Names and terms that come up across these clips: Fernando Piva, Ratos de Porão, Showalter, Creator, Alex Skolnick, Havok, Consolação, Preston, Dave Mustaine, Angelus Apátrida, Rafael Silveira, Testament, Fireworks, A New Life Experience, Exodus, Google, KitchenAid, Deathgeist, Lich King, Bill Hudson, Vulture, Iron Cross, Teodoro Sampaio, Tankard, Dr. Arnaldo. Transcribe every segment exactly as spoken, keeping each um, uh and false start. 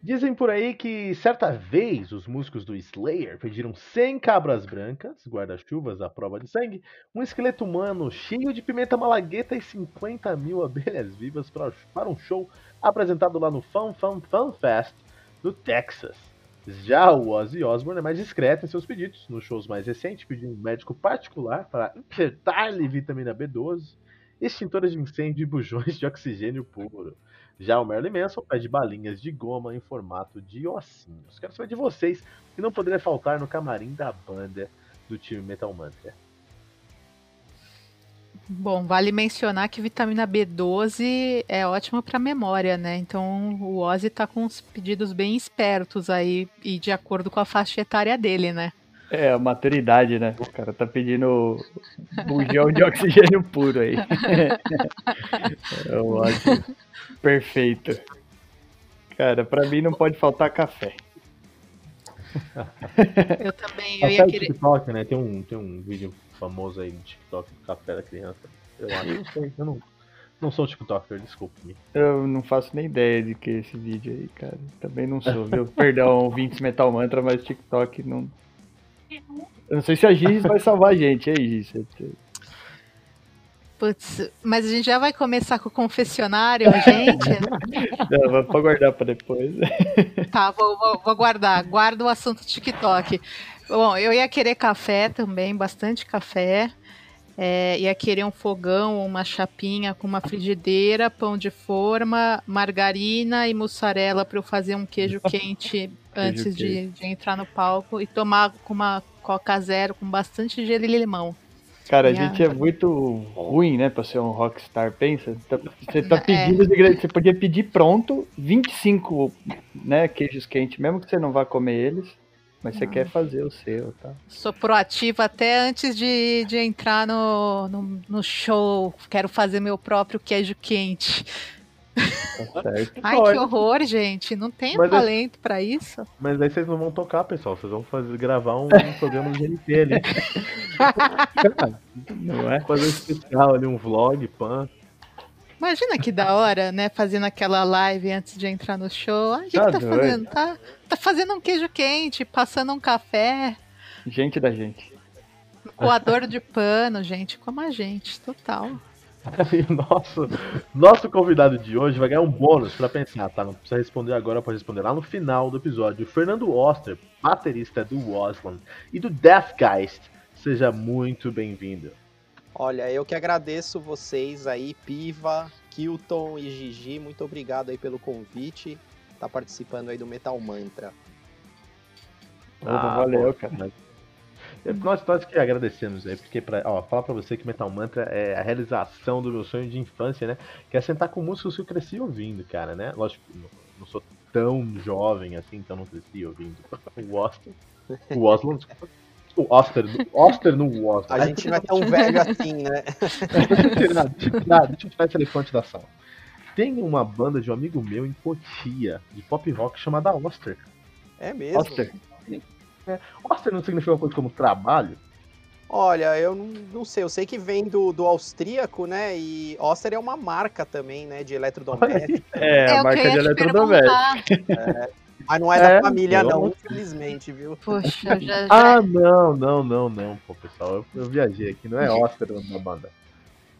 Dizem por aí que, certa vez, os músicos do Slayer pediram cem cabras brancas, guarda-chuvas à prova de sangue, um esqueleto humano cheio de pimenta malagueta e cinquenta mil abelhas-vivas para um show apresentado lá no Fun Fun Fun Fest, no Texas. Já o Ozzy Osbourne é mais discreto em seus pedidos. Nos shows mais recentes, pediu um médico particular para injetar-lhe vitamina B doze, extintores de incêndio e bujões de oxigênio puro. Já o Merlin Manson pede balinhas de goma em formato de ossinhos. Quero saber de vocês, que não poderia faltar no camarim da banda do time Metal Mantra. Bom, vale mencionar que vitamina B doze é ótima para memória, né? Então o Ozzy tá com uns pedidos bem espertos aí e de acordo com a faixa etária dele, né? É, a maturidade, né? O cara tá pedindo bujão de oxigênio puro aí. É ótimo. Perfeito. Cara, pra mim não pode faltar café. Eu também, eu ia querer... TikTok, né? Tem um, tem um vídeo famoso aí no TikTok do café da criança. Eu acho, não sei, eu não, não sou TikToker, desculpe-me. Eu não faço nem ideia de que esse vídeo aí, cara. Também não sou, viu? Perdão, ouvintes Metal Mantra, mas TikTok não... Eu não sei se a Giz vai salvar a gente, aí, Giz. Putz, mas a gente já vai começar com o confessionário, gente? Não, vou guardar para depois. Tá, vou, vou, vou guardar. Guarda o assunto TikTok. Bom, eu ia querer café também, bastante café. É, ia querer um fogão, uma chapinha com uma frigideira, pão de forma, margarina e mussarela para eu fazer um queijo quente antes queijo de, queijo. de entrar no palco e tomar com uma Coca Zero com bastante gelo e limão. Cara, Minha... a gente é muito ruim, né, para ser um rockstar, pensa. Você tá pedindo os ingredientes, você podia pedir pronto vinte e cinco, né, queijos quentes, mesmo que você não vá comer eles. Mas você não quer fazer o seu, tá? Sou proativa até antes de, de entrar no, no, no show. Quero fazer meu próprio queijo quente. Tá certo. Ai, pode. Que horror, gente. Não tem mas talento eu... pra isso. Mas aí vocês não vão tocar, pessoal. Vocês vão fazer, gravar um, um programa de G N T ali. Não é? Fazer um especial ali, um vlog, pan. Imagina que da hora, né? Fazendo aquela live antes de entrar no show. Ah, o que tá, que tá fazendo? Tá, tá fazendo um queijo quente, passando um café. Gente da gente. Coador de pano, gente. Como a gente, total. Nosso, nosso convidado de hoje vai ganhar um bônus pra pensar, tá? Não precisa responder agora, pode responder lá no final do episódio. Fernando Oster, baterista do Osland e do Deathgeist. Seja muito bem-vindo. Olha, eu que agradeço vocês aí, Piva, Kilton e Gigi, muito obrigado aí pelo convite, tá participando aí do Metal Mantra. Ah, valeu, cara. Nós, nós que agradecemos aí, porque pra, ó, falar pra você que Metal Mantra é a realização do meu sonho de infância, né, que é sentar com músicos que eu cresci ouvindo, cara, né, lógico, não, não sou tão jovem assim, então não cresci ouvindo o Austin, o Oslo, O Oster, Oster no Oster. A gente não é tão velho assim, né? Deixa eu tirar esse elefante da sala. Tem uma banda de um amigo meu em Cotia, de pop rock, chamada Oster. É mesmo? Oster. É. Oster não significa uma coisa como trabalho? Olha, eu não, não sei. Eu sei que vem do, do austríaco, né? E Oster é uma marca também, né? De eletrodoméstico. É, a marca de eletrodoméstico. É. Mas não é da é, família não, não, infelizmente, viu? Poxa, eu já, já... Ah, não, não, não, não, pô, pessoal, eu, eu viajei aqui, não é Oster o nome da banda.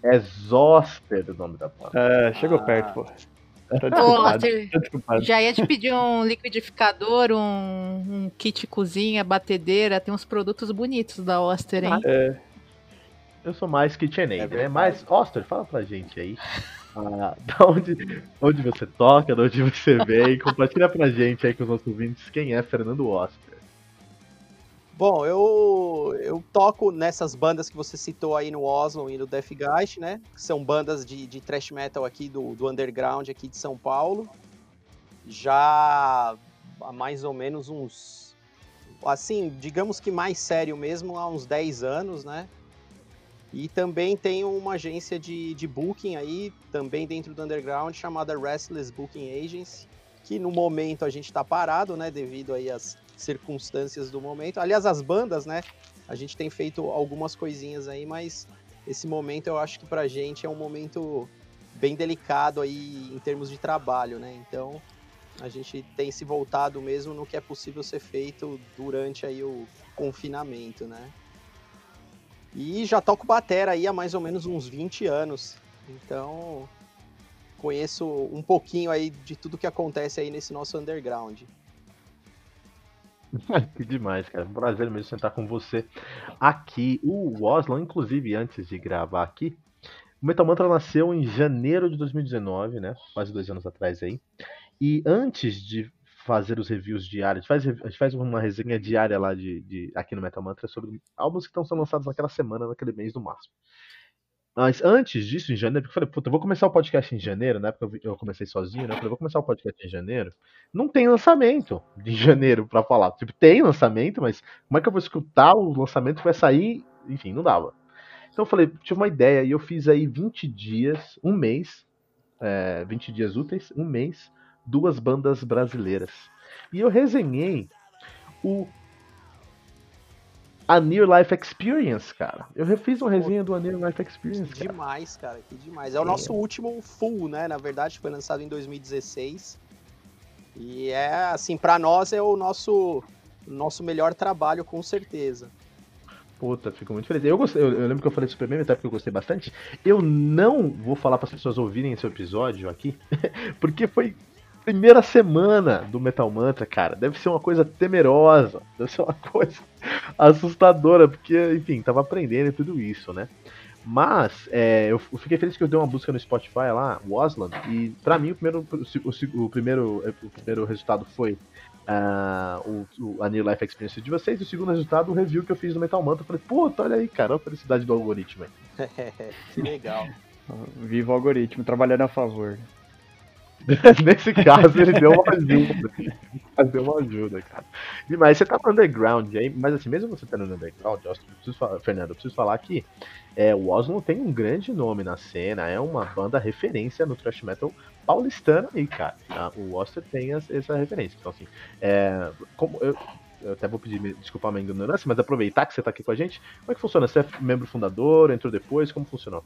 É Zoster o nome da banda. É, chegou ah. perto, pô. Tô desculpado, tô desculpado. Já ia te pedir um liquidificador, um, um kit cozinha, batedeira, tem uns produtos bonitos da Oster, hein? É. Eu sou mais KitchenAid, é né? Mas, Oster, fala pra gente aí. Ah, da onde, onde você toca, de onde você vem, compartilha pra gente aí com os nossos ouvintes quem é Fernando Oster. Bom, eu, eu toco nessas bandas que você citou aí no Oslo e no Deathgeist, né? São bandas de, de thrash metal aqui do, do underground aqui de São Paulo. Já há mais ou menos uns, assim, digamos que mais sério mesmo, há uns dez anos, né? E também tem uma agência de, de booking aí, também dentro do underground, chamada Restless Booking Agency, que no momento a gente está parado, né, devido aí às circunstâncias do momento. Aliás, as bandas, né, a gente tem feito algumas coisinhas aí, mas esse momento eu acho que pra gente é um momento bem delicado aí em termos de trabalho, né, então a gente tem se voltado mesmo no que é possível ser feito durante aí o confinamento, né. E já toco batera aí há mais ou menos uns vinte anos, então conheço um pouquinho aí de tudo que acontece aí nesse nosso underground. Que demais, cara. Um prazer mesmo sentar com você aqui. O Osland, inclusive, antes de gravar aqui, o Metal Mantra nasceu em janeiro de dois mil e dezenove, né? Quase dois anos atrás aí. E antes de fazer os reviews diários, a gente faz, a gente faz uma resenha diária lá de, de, aqui no Metal Mantra sobre álbuns que estão sendo lançados naquela semana, naquele mês no máximo. Mas antes disso, em janeiro, porque eu falei, puta, eu vou começar o podcast em janeiro, né? Porque eu comecei sozinho, né? Eu falei, vou começar o podcast em janeiro. Não tem lançamento de janeiro pra falar. Tipo, tem lançamento, mas como é que eu vou escutar o lançamento que vai sair? Enfim, não dava. Então eu falei, tive uma ideia e eu fiz aí vinte dias, um mês, é, vinte dias úteis, um mês, duas bandas brasileiras. E eu resenhei o A New Life Experience, cara. Eu refiz uma resenha do A New Life Experience, cara. Demais, cara. Que demais. É o nosso é. último full, né? Na verdade, foi lançado em dois mil e dezesseis. E é, assim, pra nós é o nosso, nosso melhor trabalho, com certeza. Puta, fico muito feliz. Eu, gostei, eu, eu lembro que eu falei do Superman, até porque eu gostei bastante. Eu não vou falar pras pessoas ouvirem esse episódio aqui, porque foi... primeira semana do Metal Mantra, cara, deve ser uma coisa temerosa, deve ser uma coisa assustadora, porque, enfim, tava aprendendo e tudo isso, né? Mas, é, eu fiquei feliz que eu dei uma busca no Spotify lá, o Osland, e pra mim o primeiro, o, o primeiro, o primeiro resultado foi uh, o, o, a New Life Experience de vocês, e o segundo resultado, o review que eu fiz do Metal Mantra. Eu falei, puta, olha aí, cara, a felicidade do algoritmo aí. Que legal. Viva o algoritmo, trabalhando a favor. Nesse caso, ele deu uma ajuda. Ele deu uma ajuda, cara. Demais, você tá no underground aí, mas assim, mesmo você tá no underground, eu preciso falar, Fernando, eu preciso falar que é, o Oslo tem um grande nome na cena, é uma banda referência no thrash metal paulistano aí, cara. Tá? O Oster tem as, essa referência. Então, assim, é, como eu, eu até vou pedir desculpa a minha ignorância, mas aproveitar que você tá aqui com a gente, como é que funciona? Você é membro fundador, entrou depois, como funcionou?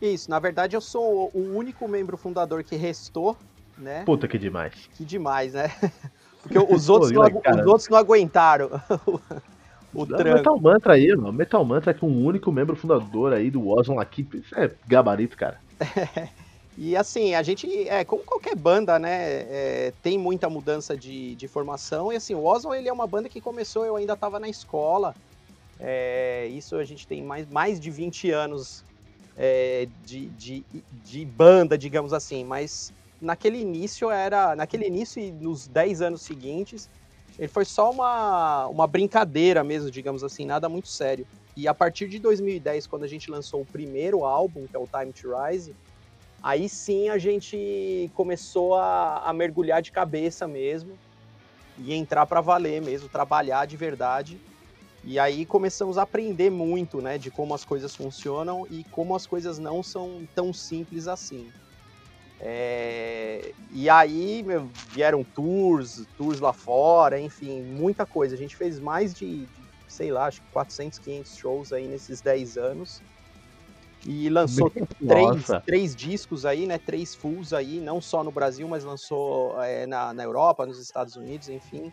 Isso, na verdade eu sou o único membro fundador que restou, né? Puta, que demais. Que demais, né? Porque os outros, Pô, não, os outros não aguentaram o tranco. Metal Mantra aí, mano. Metal Mantra com o único membro fundador aí do Osland aqui. Isso é gabarito, cara. É, e assim, a gente, é, como qualquer banda, né, é, tem muita mudança de, de formação. E assim, o Osland, ele é uma banda que começou, eu ainda estava na escola. É, isso a gente tem mais, mais de vinte anos é, de, de, de banda, digamos assim, mas... Naquele início, era, naquele início e nos dez anos seguintes, ele foi só uma, uma brincadeira mesmo, digamos assim, nada muito sério. E a partir de dois mil e dez, quando a gente lançou o primeiro álbum, que é o Time to Rise, aí sim a gente começou a, a mergulhar de cabeça mesmo, e entrar para valer mesmo, trabalhar de verdade. E aí começamos a aprender muito, né, de como as coisas funcionam e como as coisas não são tão simples assim. É, e aí meu, vieram tours, tours lá fora, enfim, muita coisa. A gente fez mais de, de sei lá, acho que quatrocentos, quinhentos shows aí nesses dez anos. E lançou três, três discos aí, né, três fulls aí, não só no Brasil, mas lançou é, na, na Europa, nos Estados Unidos, enfim.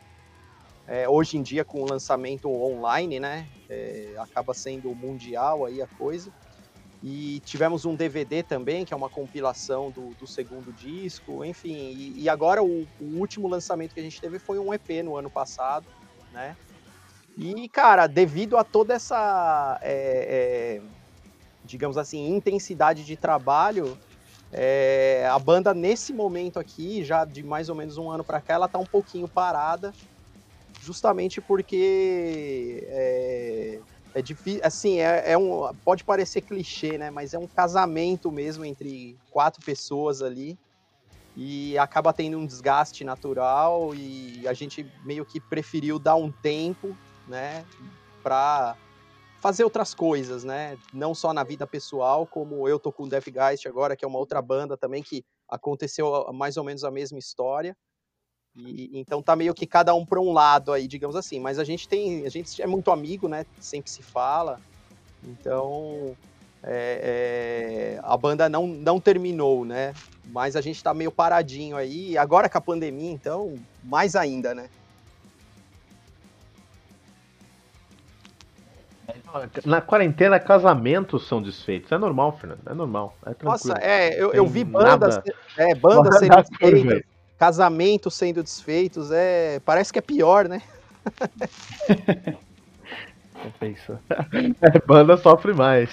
É, hoje em dia, com o lançamento online, né, é, acaba sendo mundial aí a coisa. E tivemos um D V D também, que é uma compilação do, do segundo disco, enfim. E, e agora o, o último lançamento que a gente teve foi um E P no ano passado, né? E, cara, devido a toda essa, é, é, digamos assim, intensidade de trabalho, é, a banda nesse momento aqui, já de mais ou menos um ano pra cá, ela tá um pouquinho parada, justamente porque... É, É difícil, assim, é, é um, pode parecer clichê, né? Mas é um casamento mesmo entre quatro pessoas ali. e acaba tendo um desgaste natural, e a gente meio que preferiu dar um tempo, né, para fazer outras coisas, né, não só na vida pessoal, como eu tô com o Deathgeist agora, que é uma outra banda também que aconteceu mais ou menos a mesma história. E, então tá meio que cada um para um lado aí, digamos assim, mas a gente tem, a gente é muito amigo, né, sempre se fala, então é, é, a banda não, não terminou, né, mas a gente tá meio paradinho aí, agora com a pandemia, então, mais ainda, né. Na quarentena, casamentos são desfeitos. É normal, Fernando, é normal. É tranquilo. Nossa, é, eu, eu vi bandas, é, bandas sendo desfeitas, casamentos sendo desfeitos, é, parece que é pior, né? É, banda sofre mais.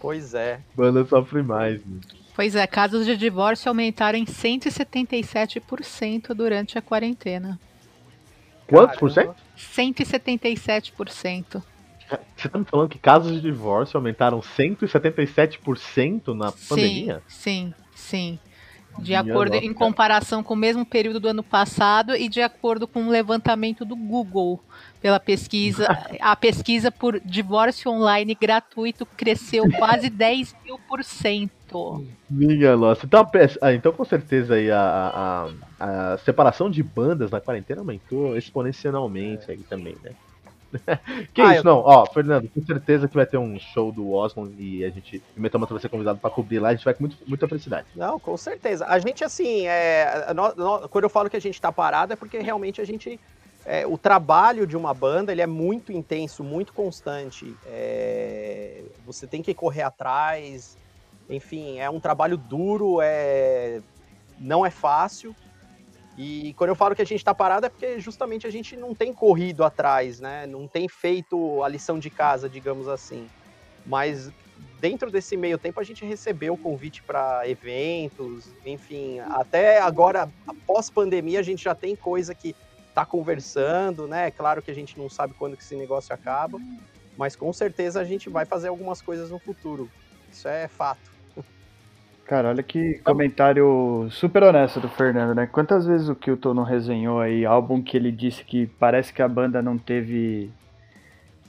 Pois é. Banda sofre mais. Né? Pois é, casos de divórcio aumentaram em cento e setenta e sete por cento durante a quarentena. Quantos por cento? cento e setenta e sete por cento. Você tá me falando que casos de divórcio aumentaram cento e setenta e sete por cento na sim, pandemia? Sim, sim. De Minha acordo, nossa. Em comparação com o mesmo período do ano passado e de acordo com o levantamento do Google pela pesquisa, a pesquisa por divórcio online gratuito cresceu quase dez mil por cento. Minha nossa. Então, ah, então com certeza aí a, a, a separação de bandas na quarentena aumentou exponencialmente é. aí também, né? Que ah, isso, eu... não, ó, Fernando, com certeza que vai ter um show do Osland e a gente, o Metal Mantra vai ser convidado pra cobrir lá, a gente vai com muito, muita felicidade. Não, com certeza, a gente assim, é, nós, nós, quando eu falo que a gente tá parado é porque realmente a gente, é, o trabalho de uma banda, ele é muito intenso, muito constante, é, você tem que correr atrás, enfim, é um trabalho duro, é, não é fácil. E quando eu falo que a gente tá parado é porque justamente a gente não tem corrido atrás, né? Não tem feito a lição de casa, digamos assim. Mas dentro desse meio tempo a gente recebeu convite para eventos, enfim. Até agora, após pandemia, a gente já tem coisa que tá conversando, né? Claro que a gente não sabe quando que esse negócio acaba, mas com certeza a gente vai fazer algumas coisas no futuro. Isso é fato. Cara, olha que comentário super honesto do Fernando, né? Quantas vezes o Kilton não resenhou aí álbum que ele disse que parece que a banda não teve,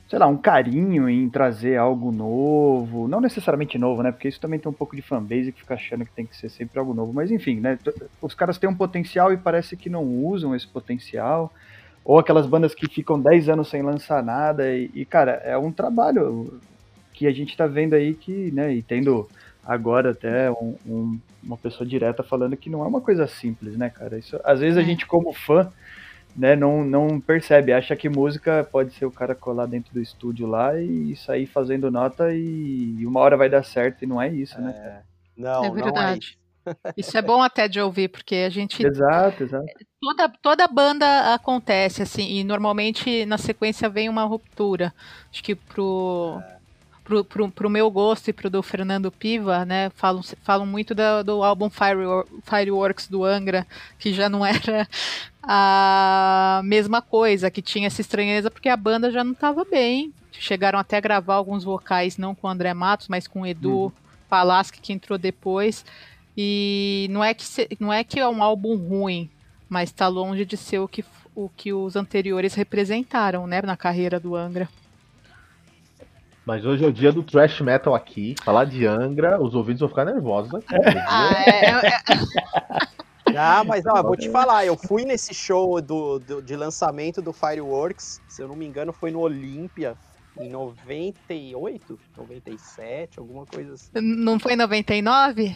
sei lá, um carinho em trazer algo novo. Não necessariamente novo, né? Porque isso também tem um pouco de fanbase que fica achando que tem que ser sempre algo novo. Mas enfim, né? Os caras têm um potencial e parece que não usam esse potencial. Ou aquelas bandas que ficam dez anos sem lançar nada. E, e cara, é um trabalho que a gente tá vendo aí que, né? E tendo... agora até um, um, uma pessoa direta falando que não é uma coisa simples, né, cara? Isso, às vezes a gente, como fã, né, não, não percebe, acha que música pode ser o cara colar dentro do estúdio lá e sair fazendo nota e, e uma hora vai dar certo, e não é isso, é, né? Não, é verdade. Não é isso. Isso é bom até de ouvir, porque a gente... Exato, exato. Toda, toda banda acontece, assim, e normalmente na sequência vem uma ruptura. Acho que pro... É. Pro, pro, pro meu gosto e pro do Fernando Piva, né, falam, falam muito do, do álbum Fireworks do Angra, que já não era a mesma coisa, que tinha essa estranheza porque a banda já não estava bem. Chegaram até a gravar alguns vocais, não com o André Matos, mas com o Edu uhum. Palaschi, que entrou depois. E não é que, se, não é que é um álbum ruim, mas está longe de ser o que, o que os anteriores representaram, né, na carreira do Angra. Mas hoje é o dia do thrash metal aqui. Falar de Angra, os ouvidos vão ficar nervosos aqui. Ah, é. Ah, mas ó, vou te falar. Eu fui nesse show do, do, de lançamento do Fireworks. Se eu não me engano, foi no Olímpia, em noventa e oito, noventa e sete, alguma coisa assim. Não foi em noventa e nove?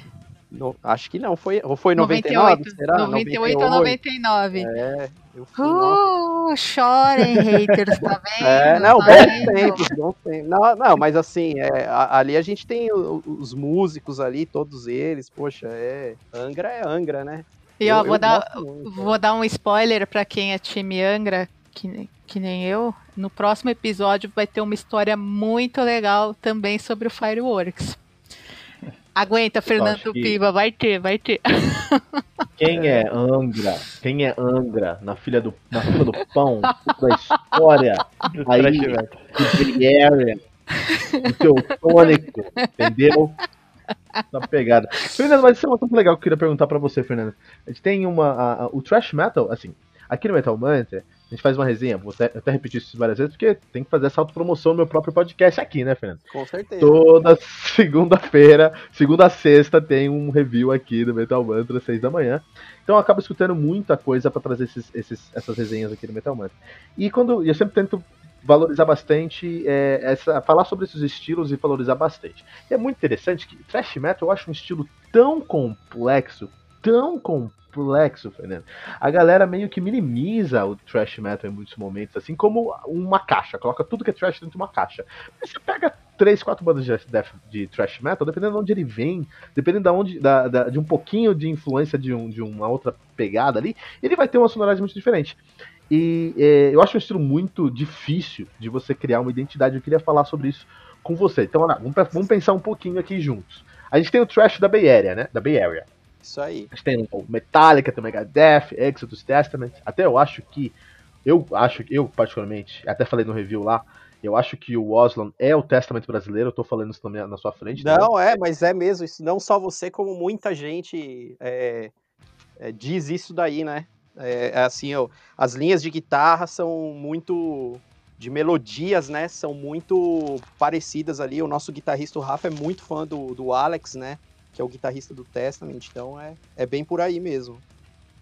No, acho que não. Foi, ou foi noventa e nove, noventa e oito, será? noventa e oito ou noventa e nove. É. Eu fui, uh, chorem, haters, tá vendo? É, não, tá bons tempos, bons tempos. Não, não, mas assim, é, a, ali a gente tem o, os músicos ali, todos eles, poxa, é, Angra é Angra, né? E eu, ó, vou, dar, muito, vou é. dar um spoiler pra quem é time Angra, que, que nem eu, no próximo episódio vai ter uma história muito legal também sobre o Fireworks. Aguenta, Fernando que... Piva, vai ter, vai ter. Quem é Angra, quem é Angra na fila do, na fila do pão, da história, aí, do Briere, do teu tônico, entendeu? Na pegada. Fernando, mas isso é uma coisa legal que eu queria perguntar pra você, Fernando. A gente tem uma... A, a, o Thrash Metal, assim, aqui no Metal Mantra, a gente faz uma resenha, vou até, até repetir isso várias vezes, porque tem que fazer essa autopromoção no meu próprio podcast aqui, né, Fernando? Com certeza. Toda segunda-feira, segunda a sexta, tem um review aqui do Metal Mantra, às seis da manhã. Então eu acabo escutando muita coisa pra trazer esses, esses, essas resenhas aqui do Metal Mantra. E quando, eu sempre tento valorizar bastante, é, essa, falar sobre esses estilos e valorizar bastante. E é muito interessante que Thrash Metal eu acho um estilo tão complexo, tão complexo, Fernando. A galera meio que minimiza o Thrash Metal em muitos momentos, assim como uma caixa, coloca tudo que é Thrash dentro de uma caixa. Mas você pega três, quatro bandas de, de Thrash Metal, dependendo de onde ele vem, dependendo de, onde, da, da, de um pouquinho de influência de, um, de uma outra pegada ali, ele vai ter uma sonoridade muito diferente. E é, eu acho um estilo muito difícil de você criar uma identidade. Eu queria falar sobre isso com você. Então, olha lá, vamos, vamos pensar um pouquinho aqui juntos. A gente tem o thrash da Bay Area, né? Da Bay Area. Isso aí. A gente tem o Metallica, tem o Megadeth, Exodus, Testament. Até eu acho que, eu acho que, eu particularmente, até falei no review lá, eu acho que o Osland é o Testament brasileiro. Eu tô falando isso na, na sua frente. Não, né? É, mas é mesmo. Isso, não só você, como muita gente é, é, diz isso daí, né? É, assim, ó, as linhas de guitarra são muito, de melodias, né, são muito parecidas ali, o nosso guitarrista, o Rafa, é muito fã do, do Alex, né, que é o guitarrista do Testament, então é, é bem por aí mesmo.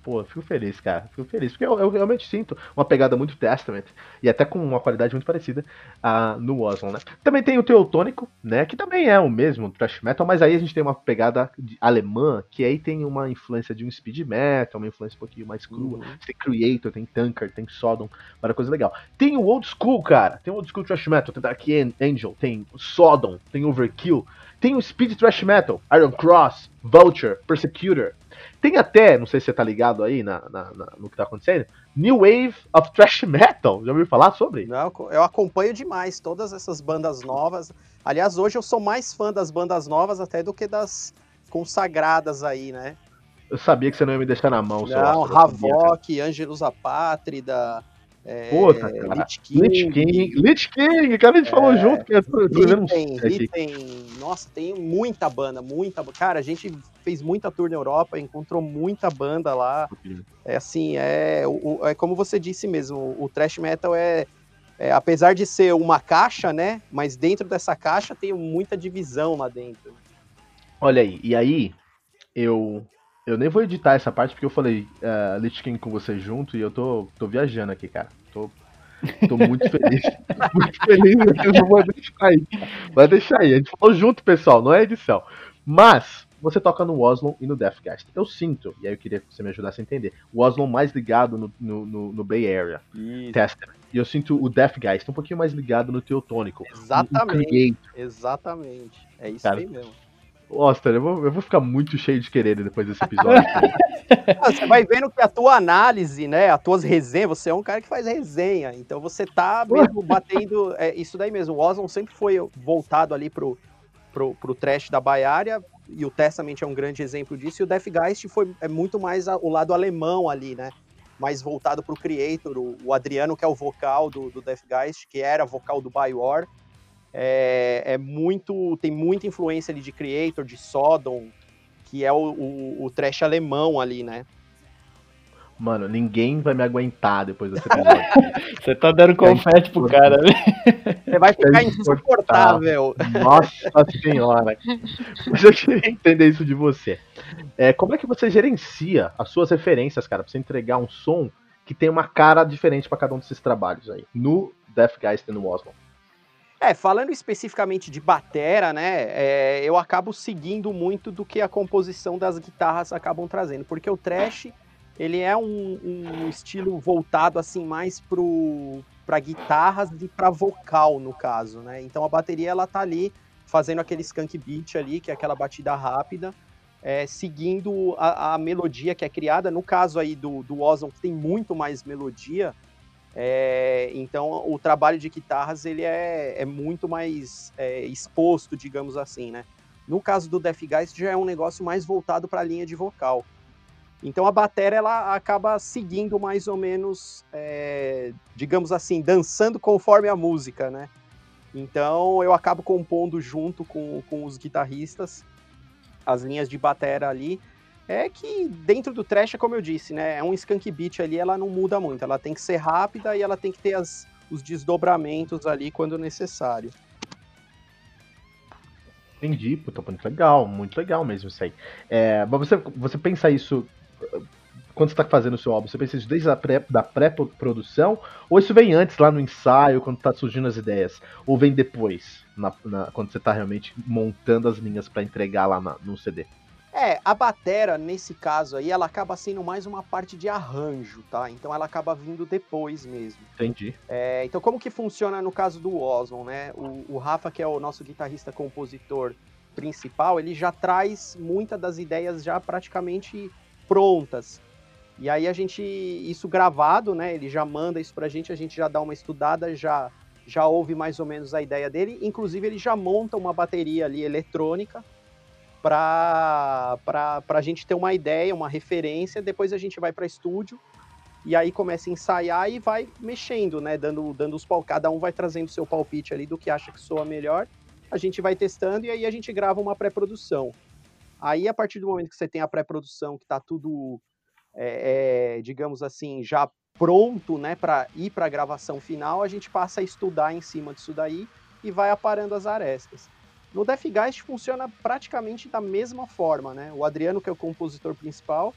Pô, eu fico feliz, cara, fico feliz, porque eu, eu realmente sinto uma pegada muito Testament, e até com uma qualidade muito parecida uh, no Osland, né. Também tem o Teutônico, né, que também é o mesmo thrash metal, mas aí a gente tem uma pegada de alemã, que aí tem uma influência de um speed metal, uma influência um pouquinho mais crua, uhum. Tem Creator, tem Tankard, tem Sodom, várias coisas legais. Tem o Old School, cara, tem o Old School thrash metal, tem Dark Angel, tem Sodom, tem Overkill, tem o speed thrash metal, Iron Cross, Vulture, Persecutor. Tem até, não sei se você tá ligado aí na, na, na, no que tá acontecendo, New Wave of Thrash Metal. Já ouviu falar sobre? Não, eu acompanho demais todas essas bandas novas. Aliás, hoje eu sou mais fã das bandas novas até do que das consagradas aí, né? Eu sabia que você não ia me deixar na mão. Não, Havok, Angelus Apátrida... É, puta, cara. Lich King. Lich King, Lich King, cara, a gente é, falou junto. Que eu tô, tô Litten, Litten. Nossa, tem muita banda, muita. Cara, a gente fez muita tour na Europa, encontrou muita banda lá. É assim, é, o, é como você disse mesmo, o thrash metal é, é, apesar de ser uma caixa, né? Mas dentro dessa caixa tem muita divisão lá dentro. Olha aí, e aí eu... Eu nem vou editar essa parte, porque eu falei uh, Lich King com você junto, e eu tô, tô viajando aqui, cara. Tô, tô muito feliz. Muito feliz, eu não vou deixar aí. Vai deixar aí. A gente falou junto, pessoal, não é edição. Mas você toca no Oslo e no Deathgeist. Eu sinto, e aí eu queria que você me ajudasse a entender, o Oslo mais ligado no, no, no, no Bay Area. Testament. E eu sinto o Deathgeist um pouquinho mais ligado no Teutônico. Exatamente. Exatamente. É isso cara, aí mesmo. Oster, eu vou, eu vou ficar muito cheio de querer depois desse episódio. Você vai vendo que a tua análise, né, as tuas resenhas, você é um cara que faz resenha, então você tá mesmo batendo, é, isso daí mesmo, o Osland sempre foi voltado ali pro, pro, pro thrash da Bay Area, e o Testament é um grande exemplo disso, e o Deathgeist foi, é muito mais a, o lado alemão ali, né, mais voltado pro Creator, o, o Adriano, que é o vocal do, do Deathgeist, que era vocal do Biowar. É, é muito, tem muita influência ali de Creator, de Sodom, que é o, o, o thrash alemão ali, né? Mano, ninguém vai me aguentar depois desse episódio. Você tá dando confete pro cara. Você vai ficar insuportável. Nossa senhora. Mas eu queria entender isso de você. É, como é que você gerencia as suas referências, cara, pra você entregar um som que tem uma cara diferente pra cada um desses trabalhos aí, no Deathgeist e no Osland? É, falando especificamente de batera, né, é, eu acabo seguindo muito do que a composição das guitarras acabam trazendo, porque o thrash, ele é um, um estilo voltado, assim, mais pro, pra guitarras e pra vocal, no caso, né, então a bateria, ela tá ali fazendo aquele skunk beat ali, que é aquela batida rápida, é, seguindo a, a melodia que é criada, no caso aí do, do Osland, que tem muito mais melodia. É, então o trabalho de guitarras ele é, é muito mais é, exposto, digamos assim, né? No caso do Deathgeist já é um negócio mais voltado para a linha de vocal. Então a bateria ela acaba seguindo mais ou menos, é, digamos assim, dançando conforme a música, né? Então eu acabo compondo junto com, com os guitarristas as linhas de batera ali, é que dentro do thrash, como eu disse, né, é um skunk beat ali, ela não muda muito, ela tem que ser rápida e ela tem que ter as, os desdobramentos ali quando necessário. Entendi, puta, muito legal, muito legal mesmo isso aí. É, mas você, você pensa isso, quando você tá fazendo o seu álbum, você pensa isso desde a pré, da pré-produção, ou isso vem antes lá no ensaio, quando tá surgindo as ideias, ou vem depois, na, na, quando você tá realmente montando as linhas para entregar lá na, no C D? É, a batera, nesse caso aí, ela acaba sendo mais uma parte de arranjo, tá? Então ela acaba vindo depois mesmo. Entendi. É, então como que funciona no caso do Osland, né? O, o Rafa, que é o nosso guitarrista-compositor principal, ele já traz muitas das ideias já praticamente prontas. E aí a gente, isso gravado, né? Ele já manda isso pra gente, a gente já dá uma estudada, já, já ouve mais ou menos a ideia dele. Inclusive ele já monta uma bateria ali eletrônica, Pra, pra, pra gente ter uma ideia, uma referência, depois a gente vai pra estúdio, e aí começa a ensaiar e vai mexendo, né, dando, dando os palpites, cada um vai trazendo seu palpite ali do que acha que soa melhor, a gente vai testando e aí a gente grava uma pré-produção. Aí, a partir do momento que você tem a pré-produção, que tá tudo, é, é, digamos assim, já pronto, né, pra ir pra gravação final, a gente passa a estudar em cima disso daí e vai aparando as arestas. No Deathgeist funciona praticamente da mesma forma, né? O Adriano, que é o compositor principal,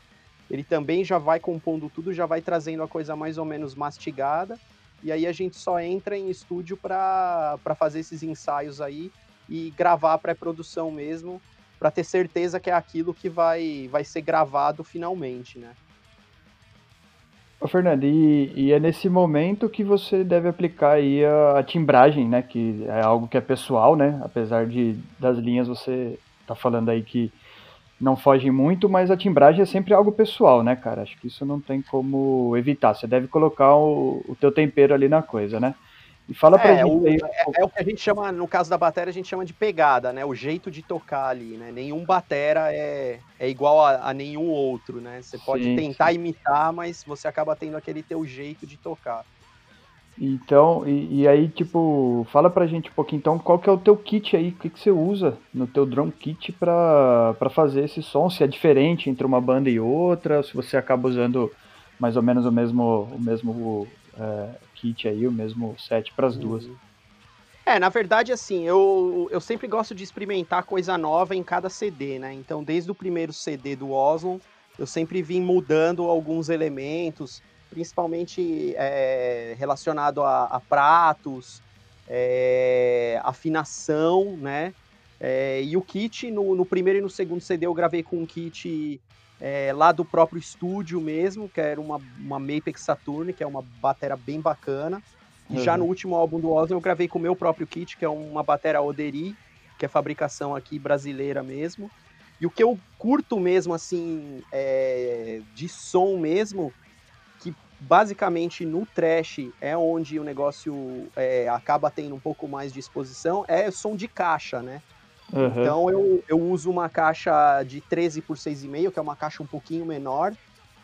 ele também já vai compondo tudo, já vai trazendo a coisa mais ou menos mastigada, e aí a gente só entra em estúdio para para fazer esses ensaios aí e gravar a pré-produção mesmo, para ter certeza que é aquilo que vai, vai ser gravado finalmente, né? Ô Fernando, e, e é nesse momento que você deve aplicar aí a, a timbragem, né, que é algo que é pessoal, né, apesar de, das linhas você tá falando aí que não fogem muito, mas a timbragem é sempre algo pessoal, né, cara, acho que isso não tem como evitar, você deve colocar o, o teu tempero ali na coisa, né, e fala é, pra gente o, aí... É, é o que a gente chama, no caso da bateria, a gente chama de pegada, né, o jeito de tocar ali, né, nenhum batera é, é igual a, a nenhum outro, né, você pode sim, tentar sim. imitar, mas você acaba tendo aquele teu jeito de tocar. Então, e, e aí, tipo, fala pra gente um pouquinho, então, qual que é o teu kit aí, o que, que você usa no teu drum kit pra, pra fazer esse som, se é diferente entre uma banda e outra, se você acaba usando mais ou menos o mesmo... O mesmo é, kit aí, o mesmo set para as duas. É, na verdade, assim, eu, eu sempre gosto de experimentar coisa nova em cada C D, né? Então, desde o primeiro C D do Osland, eu sempre vim mudando alguns elementos, principalmente é, relacionado a, a pratos, é, afinação, né? É, e o kit, no, no primeiro e no segundo C D, eu gravei com um kit... É, lá do próprio estúdio mesmo, que era uma, uma Mapex Saturn, que é uma batera bem bacana. E uhum. já no último álbum do Osland eu gravei com o meu próprio kit, que é uma batera Odery, que é fabricação aqui brasileira mesmo. E o que eu curto mesmo, assim, é, de som mesmo, que basicamente no thrash é onde o negócio é, acaba tendo um pouco mais de exposição, é som de caixa, né? Uhum. Então eu, eu uso uma caixa de treze por seis vírgula cinco, que é uma caixa um pouquinho menor,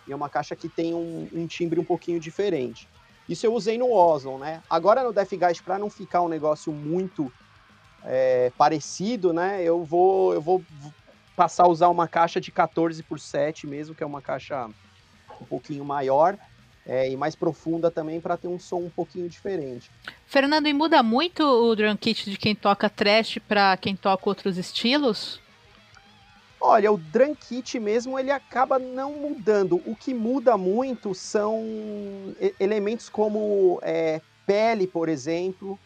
e é uma caixa que tem um, um timbre um pouquinho diferente. Isso eu usei no Osland, né? Agora no Deathgeist, para não ficar um negócio muito é, parecido, né? Eu vou, eu vou passar a usar uma caixa de quatorze por sete mesmo, que é uma caixa um pouquinho maior. É, e mais profunda também, para ter um som um pouquinho diferente. Fernando, e muda muito o drum kit de quem toca thrash para quem toca outros estilos? Olha, o drum kit mesmo, ele acaba não mudando. O que muda muito são elementos como é, pele, por exemplo,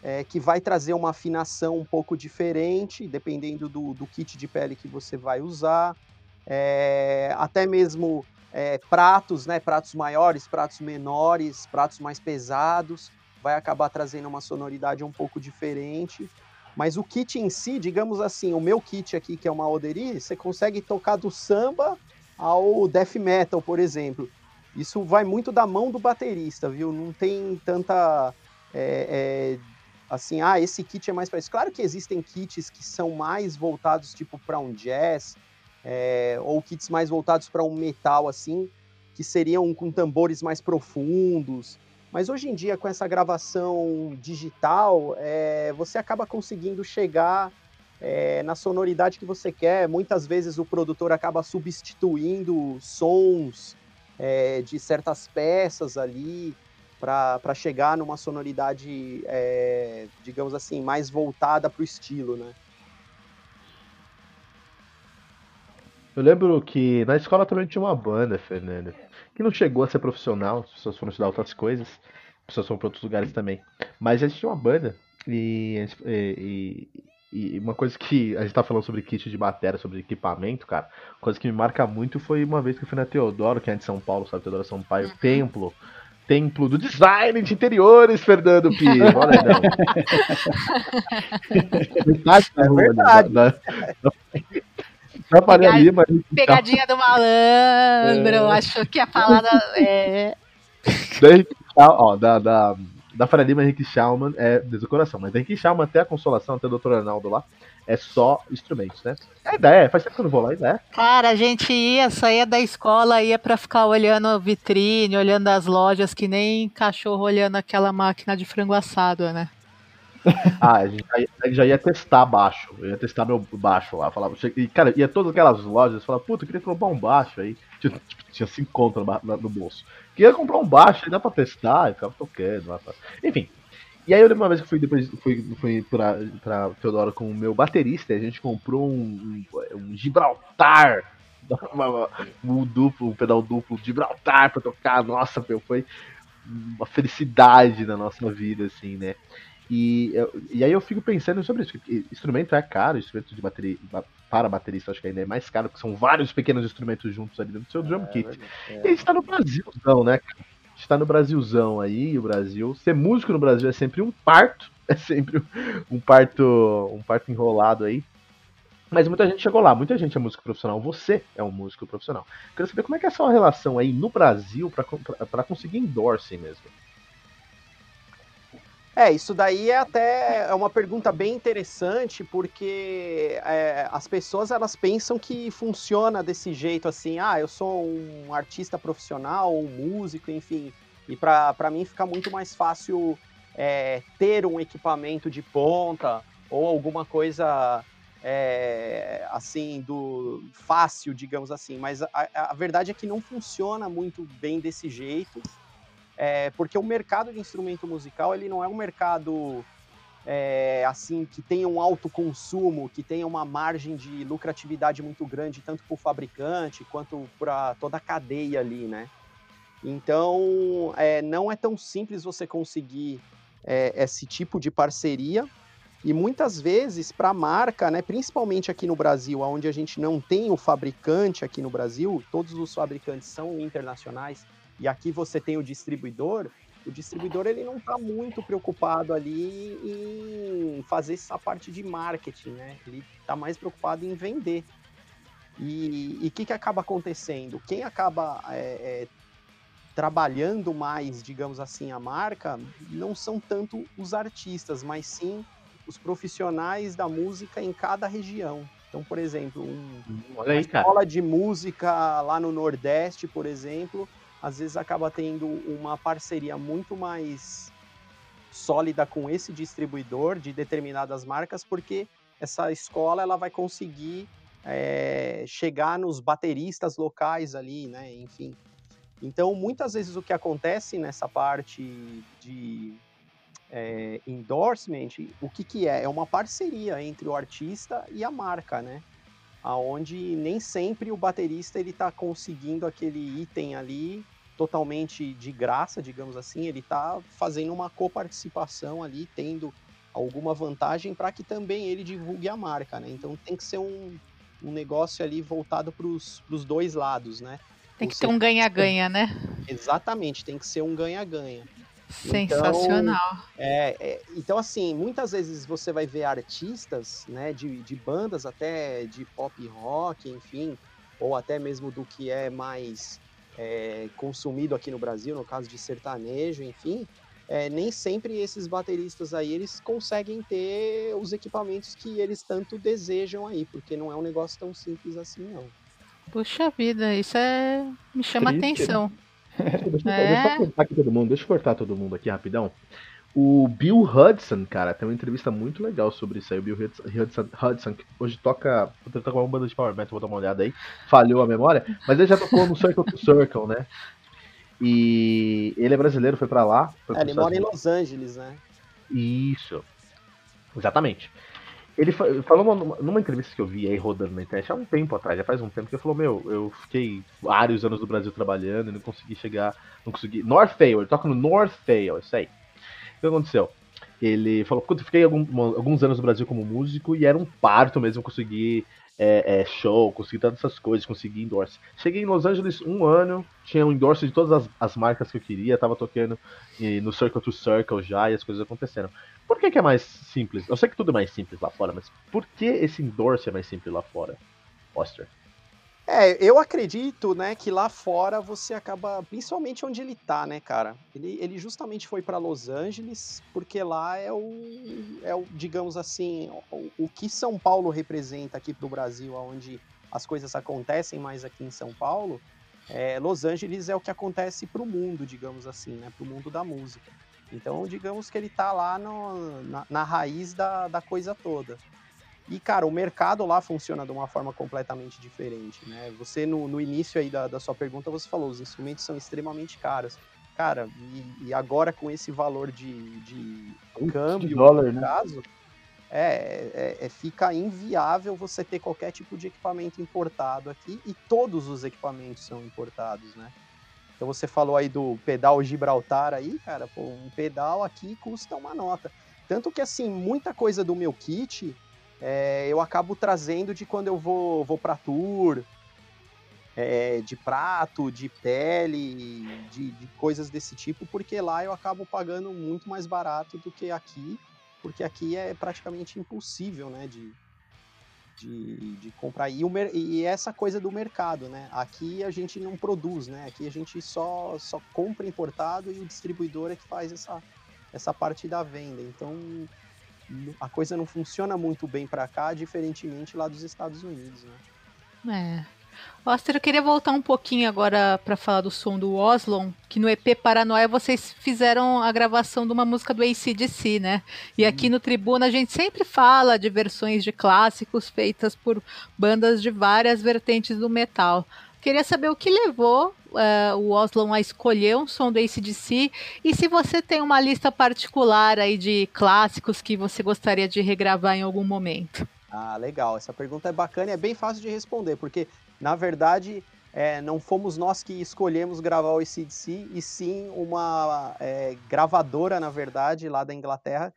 é, que vai trazer uma afinação um pouco diferente, dependendo do, do kit de pele que você vai usar. É, até mesmo... É, pratos, né? Pratos maiores, pratos menores, pratos mais pesados, vai acabar trazendo uma sonoridade um pouco diferente, mas o kit em si, digamos assim, o meu kit aqui, que é uma Odery, você consegue tocar do samba ao death metal, por exemplo. Isso vai muito da mão do baterista, viu? Não tem tanta é, é, assim, ah, esse kit é mais para isso. Claro que existem kits que são mais voltados tipo para um jazz, É, ou kits mais voltados para um metal, assim, que seriam com tambores mais profundos. Mas hoje em dia, com essa gravação digital, é, você acaba conseguindo chegar é, na sonoridade que você quer. Muitas vezes o produtor acaba substituindo sons é, de certas peças ali para chegar numa sonoridade, é, digamos assim, mais voltada para o estilo, né? Eu lembro que na escola também tinha uma banda, Fernanda, que não chegou a ser profissional, as pessoas foram estudar outras coisas, as pessoas foram para outros lugares também. Mas a gente tinha uma banda, e, e, e, e uma coisa que a gente tá falando sobre kit de bateria, sobre equipamento, cara, coisa que me marca muito foi uma vez que eu fui na Teodoro, que é de São Paulo, sabe, Teodoro Sampaio, templo, templo do design de interiores, Fernando Pires. Olha, não. É verdade. Da, da, da, da Pegadinha, ali, mas... pegadinha do malandro. É... Achou que ia falar da... É... Da, ó, da, da, da Faria Lima, Henrique Schaumann é desde o coração. Mas Henrique Schaumann até a Consolação, até o doutor Arnaldo lá, é só instrumentos, né? É ideia, faz tempo que eu não vou lá, é ideia. Cara, a gente ia, saía da escola, ia pra ficar olhando a vitrine, olhando as lojas, que nem cachorro olhando aquela máquina de frango assado, né? Ah, a gente já ia, já ia testar baixo, eu ia testar meu baixo lá, falava, e cara, ia todas aquelas lojas, falava, puta, eu queria comprar um baixo aí, tipo, tinha cinco contas no, no bolso, queria comprar um baixo, aí dá pra testar, e ficava tocando, lá, enfim, e aí eu lembro uma vez que fui, depois, fui, fui pra, pra Teodoro com o meu baterista, e a gente comprou um, um Gibraltar, um duplo, um pedal duplo Gibraltar pra tocar, nossa, meu, foi uma felicidade na nossa vida, assim, né? E, e aí eu fico pensando sobre isso, porque instrumento é caro, instrumento de bateria, para baterista acho que ainda é mais caro, porque são vários pequenos instrumentos juntos ali dentro do seu drum é, kit. É. E a gente tá no Brasilzão, né, cara? A gente tá no Brasilzão aí, o Brasil, ser músico no Brasil é sempre um parto, é sempre um parto, um parto enrolado aí. Mas muita gente chegou lá, muita gente é músico profissional, você é um músico profissional. Quero saber como é que é essa relação aí no Brasil pra, pra, pra conseguir endorsing mesmo. É, isso daí é até uma pergunta bem interessante, porque é, as pessoas elas pensam que funciona desse jeito, assim, ah, eu sou um artista profissional, um músico, enfim, e para mim fica muito mais fácil é, ter um equipamento de ponta ou alguma coisa é, assim, do fácil, digamos assim, mas a, a verdade é que não funciona muito bem desse jeito. É, porque o mercado de instrumento musical, ele não é um mercado é, assim, que tenha um alto consumo, que tenha uma margem de lucratividade muito grande, tanto para o fabricante quanto para toda a cadeia ali, né? Então, é, não é tão simples você conseguir é, esse tipo de parceria. E muitas vezes, para a marca, né, principalmente aqui no Brasil, onde a gente não tem o fabricante aqui no Brasil, todos os fabricantes são internacionais, e aqui você tem o distribuidor, o distribuidor ele não está muito preocupado ali em fazer essa parte de marketing, né? Ele está mais preocupado em vender. E o que, que acaba acontecendo? Quem acaba é, é, trabalhando mais, digamos assim, a marca, não são tanto os artistas, mas sim os profissionais da música em cada região. Então, por exemplo, um, uma escola de música lá no Nordeste, por exemplo... às vezes acaba tendo uma parceria muito mais sólida com esse distribuidor de determinadas marcas, porque essa escola ela vai conseguir é, chegar nos bateristas locais ali, né? Enfim. Então, muitas vezes o que acontece nessa parte de é, endorsement, o que, que é? É uma parceria entre o artista e a marca, né? Aonde nem sempre o baterista ele está conseguindo aquele item ali totalmente de graça, digamos assim, ele está fazendo uma coparticipação ali, tendo alguma vantagem para que também ele divulgue a marca, né? Então tem que ser um, um negócio ali voltado para os dois lados, né? Tem que Ou ter um ganha-ganha, né? Exatamente, tem que ser um ganha-ganha. Sensacional. Então, é, é, então, assim, muitas vezes você vai ver artistas, né, de, de bandas até de pop rock, enfim, ou até mesmo do que é mais é, consumido aqui no Brasil, no caso de sertanejo, enfim, é, nem sempre esses bateristas aí, eles conseguem ter os equipamentos que eles tanto desejam aí, porque não é um negócio tão simples assim, não. Puxa vida, isso é... me chama a atenção. Deixa eu, é. deixa eu cortar aqui todo mundo, deixa eu cortar todo mundo aqui rapidão. O Bill Hudson, cara, tem uma entrevista muito legal sobre isso aí. O Bill Hudson, Hudson que hoje toca... Vou tocar uma banda de power metal, vou dar uma olhada aí. Falhou a memória. Mas ele já tocou no Circle to Circle, né? E ele é brasileiro, foi pra lá. Foi é, ele mora em Los Angeles, né? Isso. Exatamente. Ele falou numa, numa entrevista que eu vi aí rodando na internet há um tempo atrás, já faz um tempo, que ele falou, meu, eu fiquei vários anos no Brasil trabalhando e não consegui chegar, não consegui... Northvale, ele toca no Northvale, isso aí. O que aconteceu? Ele falou, eu fiquei algum, alguns anos no Brasil como músico e era um parto mesmo conseguir é, é, show, conseguir todas essas coisas, conseguir endorse. Cheguei em Los Angeles um ano, tinha um endorse de todas as, as marcas que eu queria, tava tocando e, no Circle to Circle já e as coisas aconteceram. Por que que é mais simples? Eu sei que tudo é mais simples lá fora, mas por que esse endorse é mais simples lá fora, Oster? É, eu acredito, né, que lá fora você acaba, principalmente onde ele tá, né, cara? Ele, ele justamente foi para Los Angeles, porque lá é o, é o digamos assim, o, o que São Paulo representa aqui pro Brasil, onde as coisas acontecem mais aqui em São Paulo, é, Los Angeles é o que acontece pro mundo, digamos assim, né, pro mundo da música. Então, digamos que ele tá lá no, na, na raiz da, da coisa toda. E, cara, o mercado lá funciona de uma forma completamente diferente, né? Você, no, no início aí da, da sua pergunta, você falou, os instrumentos são extremamente caros. Cara, e, e agora com esse valor de, de câmbio, dólar, no caso, né? é, é, é, fica inviável você ter qualquer tipo de equipamento importado aqui, e todos os equipamentos são importados, né? Então você falou aí do pedal Gibraltar aí, cara, pô, um pedal aqui custa uma nota. Tanto que, assim, muita coisa do meu kit é, eu acabo trazendo de quando eu vou, vou pra tour, é, de prato, de pele, de, de coisas desse tipo, porque lá eu acabo pagando muito mais barato do que aqui, porque aqui é praticamente impossível, né, de... De, de comprar, e, o, e essa coisa do mercado, né, aqui a gente não produz, né, aqui a gente só, só compra importado e o distribuidor é que faz essa, essa parte da venda, então a coisa não funciona muito bem para cá, diferentemente lá dos Estados Unidos, né. É. Oster, eu queria voltar um pouquinho agora para falar do som do Osland, que no E P Paranoia vocês fizeram a gravação de uma música do A C D C, né? E aqui no Tribuna a gente sempre fala de versões de clássicos feitas por bandas de várias vertentes do metal. Queria saber o que levou uh, o Osland a escolher um som do A C D C e se você tem uma lista particular aí de clássicos que você gostaria de regravar em algum momento. Ah, legal. Essa pergunta é bacana e é bem fácil de responder, porque na verdade, é, não fomos nós que escolhemos gravar o A C D C, e sim uma é, gravadora, na verdade, lá da Inglaterra,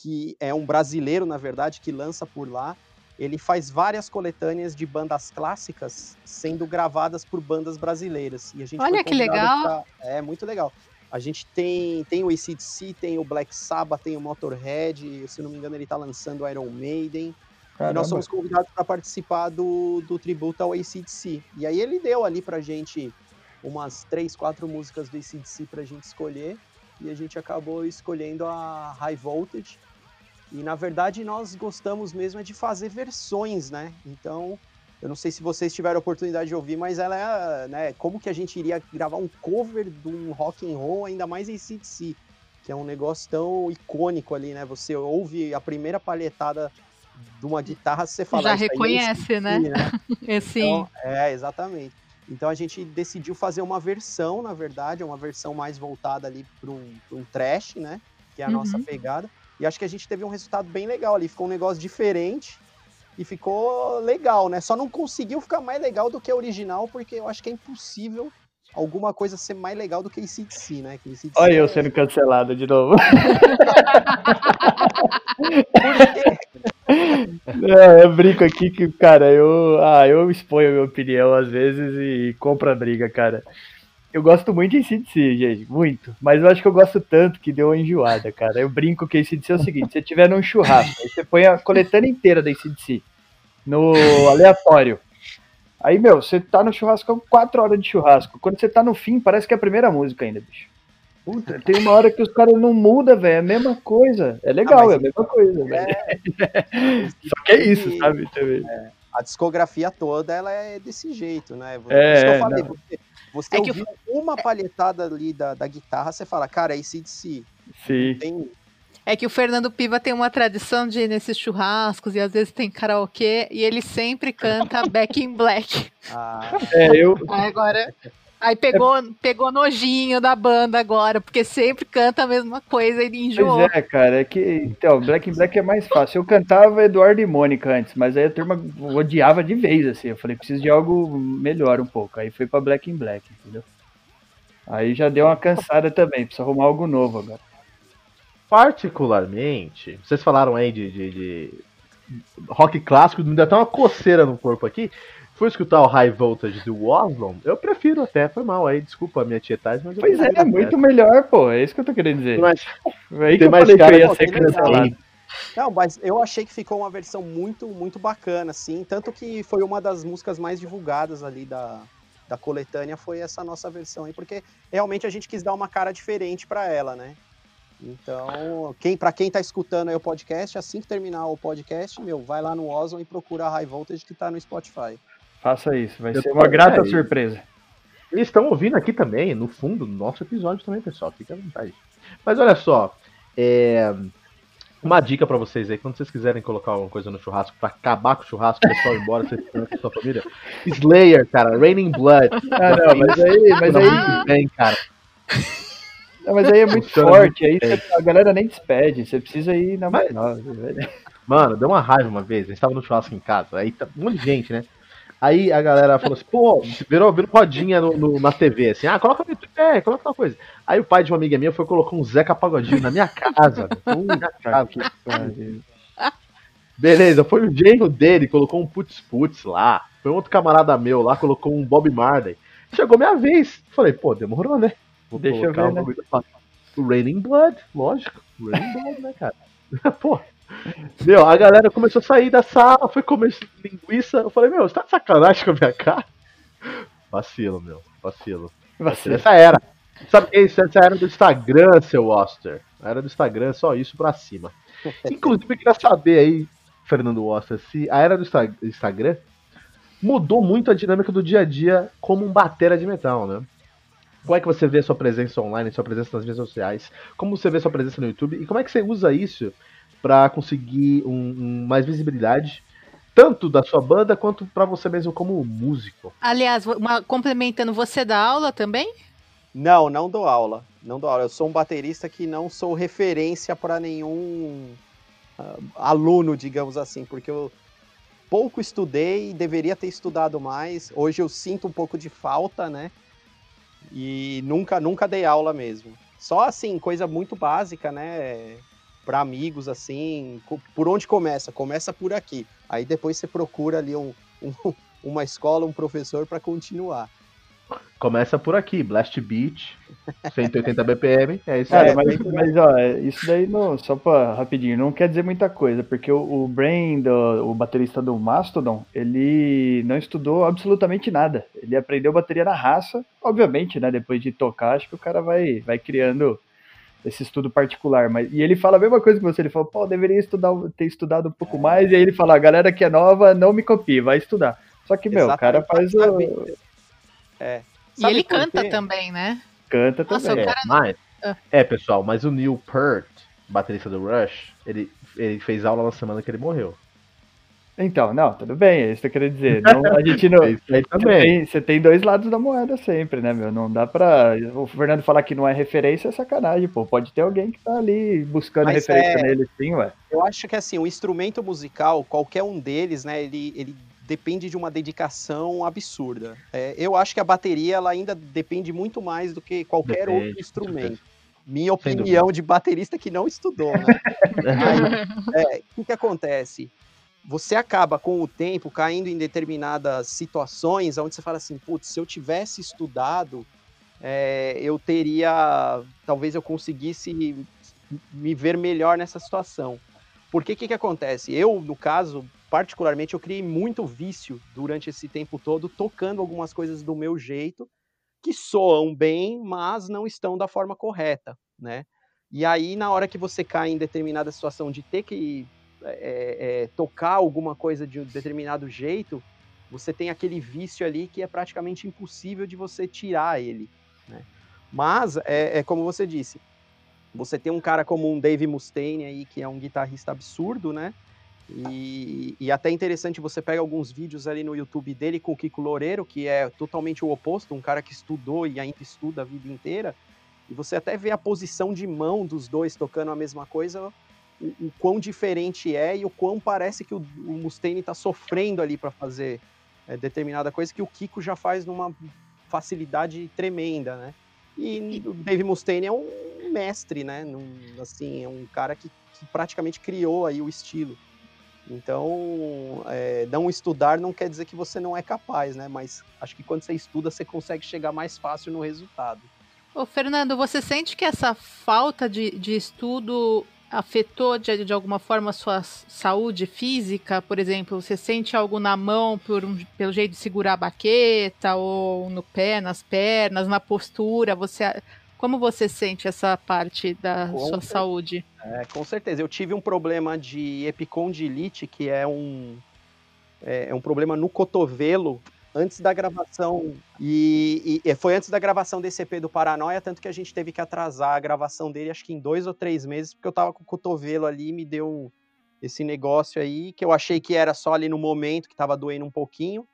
que é um brasileiro, na verdade, que lança por lá. Ele faz várias coletâneas de bandas clássicas sendo gravadas por bandas brasileiras. E a gente Olha que legal! Pra... É, muito legal. A gente tem, tem o A C D C, tem o Black Sabbath, tem o Motorhead, se não me engano ele está lançando Iron Maiden... Caramba. E nós somos convidados para participar do, do tributo ao A C D C. E aí ele deu ali pra gente umas três, quatro músicas do A C D C pra gente escolher. E a gente acabou escolhendo a High Voltage. E na verdade nós gostamos mesmo é de fazer versões, né? Então, eu não sei se vocês tiveram a oportunidade de ouvir, mas ela é, né? Como que a gente iria gravar um cover de um rock and roll, ainda mais A C D C, que é um negócio tão icônico ali, né? Você ouve a primeira palhetada de uma guitarra, você fala... Já reconhece, aí, né? né? É, sim. Então, é, exatamente. Então a gente decidiu fazer uma versão, na verdade, uma versão mais voltada ali para um, um thrash, né? Que é a uhum. nossa pegada. E acho que a gente teve um resultado bem legal ali. Ficou um negócio diferente e ficou legal, né? Só não conseguiu ficar mais legal do que a original, porque eu acho que é impossível alguma coisa ser mais legal do que A C D C, né? Que A C D C Olha é... eu sendo cancelado de novo. Por quê? É, eu brinco aqui que, cara, eu, ah, eu exponho a minha opinião às vezes e compro a briga, cara. Eu gosto muito de A C D C, gente, muito. Mas eu acho que eu gosto tanto que deu uma enjoada, cara. Eu brinco que A C D C é o seguinte: se você tiver num churrasco, aí você põe a coletânea inteira da A C D C no aleatório. Aí, meu, você tá no churrasco, quatro horas de churrasco. Quando você tá no fim, parece que é a primeira música ainda, bicho. Puta, tem uma hora que os caras não mudam, velho, é a mesma coisa, é legal, ah, é a mesma coisa, é... velho, só que é isso, sabe, também. É, a discografia toda, ela é desse jeito, né, é, é, eu falei, você, você é ouviu eu... uma palhetada ali da, da guitarra, você fala, cara, é A C D C, Sim. Tem... É que o Fernando Piva tem uma tradição de ir nesses churrascos e às vezes tem karaokê e ele sempre canta Back in Black. Ah, é, eu... Aí agora... Aí pegou, é... pegou nojinho da banda agora, porque sempre canta a mesma coisa e enjoou. Pois é, cara, é que então, Black in Black é mais fácil. Eu cantava Eduardo e Mônica antes, mas aí a turma odiava de vez, assim. Eu falei, preciso de algo melhor um pouco. Aí fui pra Black in Black, entendeu? Aí já deu uma cansada também, preciso arrumar algo novo agora. Particularmente, vocês falaram aí de, de, de rock clássico, me dá até uma coceira no corpo aqui. Fui escutar o High Voltage do Osland, eu prefiro até, foi mal aí, desculpa a minha tietagem, mas... Pois é, é muito melhor, pô, é isso que eu tô querendo dizer. Mas, aí que eu mais falei cara, que eu ia ser cancelado. Não, mas eu achei que ficou uma versão muito, muito bacana, assim, tanto que foi uma das músicas mais divulgadas ali da, da coletânea, foi essa nossa versão aí, porque realmente a gente quis dar uma cara diferente pra ela, né? Então, quem, pra quem tá escutando aí o podcast, assim que terminar o podcast, meu, vai lá no Osland e procura a High Voltage que tá no Spotify. Faça isso, vai eu ser uma grata é surpresa. Eles estão ouvindo aqui também, no fundo, no nosso episódio também, pessoal. Fica à vontade. Mas olha só, é... uma dica pra vocês aí, quando vocês quiserem colocar alguma coisa no churrasco, pra acabar com o churrasco, o pessoal ir embora, vocês ficam com a sua família. Slayer, cara, Raining Blood. Ah, não, mas aí... Mas aí... Bem, cara. Não, mas aí é muito Funciona forte, muito aí você, a galera nem despede, você precisa ir na mais nova. Mano, deu uma raiva uma vez, a gente tava no churrasco em casa, aí tá um monte de gente, né? Aí a galera falou assim, pô, virou, virou rodinha no, no, na T V, assim, ah, coloca é, coloca uma coisa. Aí o pai de uma amiga minha foi e colocou um Zeca Pagodinho na minha casa. Hum, cara, que beleza, foi o genro dele, colocou um putz putz lá, foi um outro camarada meu lá, colocou um Bob Marley. Chegou minha vez, falei, pô, demorou, né? Vou Deixa eu ver, né? O Raining Blood, lógico, o Raining Blood, né, cara? Pô. Meu, a galera começou a sair da sala, foi comer linguiça. Eu falei, meu, você tá de sacanagem com a minha cara? Vacilo, meu, vacilo. vacilo. Essa era. Sabe que isso? Essa era do Instagram, seu Oster. Era do Instagram, só isso pra cima. Inclusive, eu queria saber aí, Fernando Oster, se a era do Instagram mudou muito a dinâmica do dia a dia como um batera de metal, né? Como é que você vê a sua presença online, sua presença nas redes sociais? Como você vê a sua presença no YouTube? E como é que você usa isso para conseguir um, um, mais visibilidade, tanto da sua banda, quanto para você mesmo como músico? Aliás, uma, complementando, você dá aula também? Não, não dou aula. Não dou aula. Eu sou um baterista que não sou referência para nenhum uh, aluno, digamos assim, porque eu pouco estudei e deveria ter estudado mais. Hoje eu sinto um pouco de falta, né? E nunca, nunca dei aula mesmo. Só assim, coisa muito básica, né? Para amigos, assim, por onde começa? Começa por aqui. Aí depois você procura ali um, um, uma escola, um professor para continuar. Começa por aqui, Blast Beat, cento e oitenta B P M, é isso aí. É, mas, mas ó, isso daí, não, só para rapidinho, não quer dizer muita coisa, porque o, o Brand, o baterista do Mastodon, ele não estudou absolutamente nada. Ele aprendeu bateria na raça, obviamente, né, depois de tocar, acho que o cara vai, vai criando esse estudo particular, mas, e ele fala a mesma coisa que você, ele fala, pô, eu deveria estudar, ter estudado um pouco mais, e aí ele fala, a galera que é nova, não me copia, vai estudar. Só que, meu, exatamente, o cara faz o... É. E ele canta também, né? Canta Nossa, também. O cara... é, mas, é, pessoal, mas o Neil Peart, baterista do Rush, ele, ele fez aula na semana que ele morreu. Então, não, tudo bem, é isso que eu queria dizer. Não, a gente não. Você tem, você tem dois lados da moeda sempre, né, meu? Não dá pra. O Fernando falar que não é referência é sacanagem, pô. Pode ter alguém que tá ali buscando Mas referência é... nele, sim, ué. Eu acho que assim, o instrumento musical, qualquer um deles, né, ele, ele depende de uma dedicação absurda. É, eu acho que a bateria, ela ainda depende muito mais do que qualquer depende, outro instrumento. Minha opinião de baterista que não estudou, né? Aí, é, o que acontece? Você acaba com o tempo caindo em determinadas situações onde você fala assim, putz, se eu tivesse estudado, é, eu teria, talvez eu conseguisse me ver melhor nessa situação. Porque o que que acontece? Eu, no caso, particularmente, eu criei muito vício durante esse tempo todo, tocando algumas coisas do meu jeito, que soam bem, mas não estão da forma correta, né? E aí, na hora que você cai em determinada situação de ter que É, é, tocar alguma coisa de um determinado jeito, você tem aquele vício ali que é praticamente impossível de você tirar ele, né? Mas, é, é como você disse, Você tem um cara como um Dave Mustaine aí, que é um guitarrista absurdo, né? E, e até interessante, você pega alguns vídeos ali no YouTube dele com o Kiko Loureiro, que é totalmente o oposto, um cara que estudou e ainda estuda a vida inteira, e você até vê a posição de mão dos dois tocando a mesma coisa, o, o quão diferente é e o quão parece que o, o Mustaine está sofrendo ali para fazer é, determinada coisa, que o Kiko já faz numa facilidade tremenda, né? E o Dave Mustaine é um mestre, né? Num, assim, é um cara que, que praticamente criou aí o estilo. Então, é, não estudar não quer dizer que você não é capaz, né? Mas acho que quando você estuda, você consegue chegar mais fácil no resultado. Ô, Fernando, você sente que essa falta de, de estudo afetou de, de alguma forma a sua saúde física? Por exemplo, você sente algo na mão por um, pelo jeito de segurar a baqueta, ou no pé, nas pernas, na postura? Você, como você sente essa parte da com sua certeza. Saúde? É, com certeza. Eu tive um problema de epicondilite, que é um, é, é um problema no cotovelo, antes da gravação, e, e foi antes da gravação desse E P do Paranoia, tanto que a gente teve que atrasar a gravação dele, acho que em dois ou três meses, porque eu tava com o cotovelo ali, me deu esse negócio aí, que eu achei que era só ali no momento, que tava doendo um pouquinho,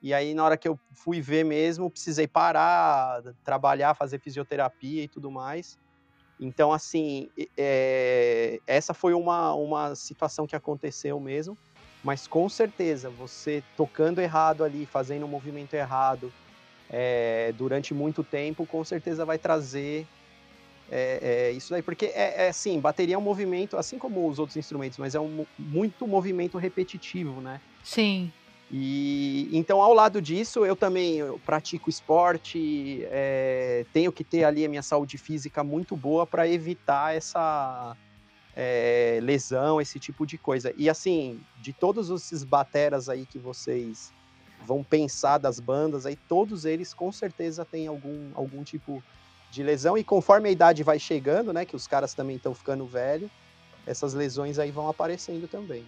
e aí na hora que eu fui ver mesmo, precisei parar, trabalhar, fazer fisioterapia e tudo mais. Então, assim, é, essa foi uma, uma situação que aconteceu mesmo. Mas com certeza, você tocando errado ali, fazendo um movimento errado é, durante muito tempo, com certeza vai trazer é, é, isso daí. Porque, é, é assim, bateria é um movimento, assim como os outros instrumentos, mas é um, muito movimento repetitivo, né? Sim. E, então, ao lado disso, eu também eu pratico esporte, é, tenho que ter ali a minha saúde física muito boa para evitar essa... É, lesão, esse tipo de coisa. E assim, de todos esses bateras aí que vocês vão pensar das bandas, aí todos eles com certeza têm algum, algum tipo de lesão, e conforme a idade vai chegando, né, que os caras também estão ficando velhos, essas lesões aí vão aparecendo também.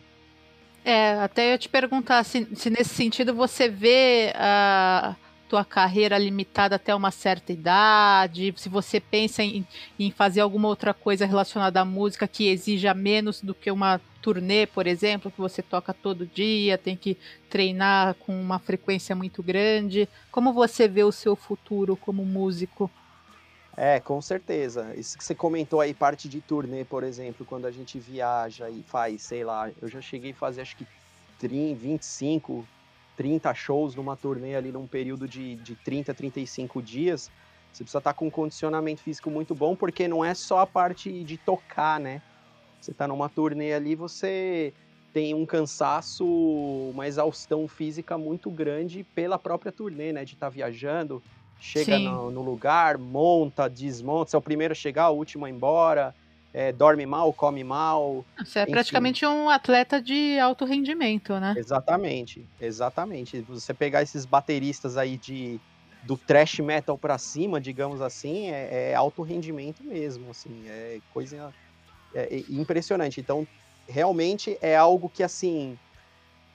É, até eu te perguntar se, se nesse sentido você vê a tua carreira limitada até uma certa idade, se você pensa em, em fazer alguma outra coisa relacionada à música que exija menos do que uma turnê, por exemplo, que você toca todo dia, tem que treinar com uma frequência muito grande. Como você vê o seu futuro como músico? É, com certeza. Isso que você comentou aí, parte de turnê, por exemplo, quando a gente viaja e faz, sei lá, eu já cheguei a fazer acho que trinta, vinte e cinco, trinta shows numa turnê ali num período de, de trinta, trinta e cinco dias, você precisa estar com um condicionamento físico muito bom, porque não é só a parte de tocar, né? Você está numa turnê ali, você tem um cansaço, uma exaustão física muito grande pela própria turnê, né? De estar viajando, chega no, no lugar, monta, desmonta, você é o primeiro a chegar, o último a ir embora... É, dorme mal, come mal... Você é enfim. Praticamente um atleta de alto rendimento, né? Exatamente, exatamente. Você pegar esses bateristas aí de, do thrash metal pra cima, digamos assim, é, é alto rendimento mesmo, assim, é coisa é, é impressionante. Então, realmente é algo que, assim,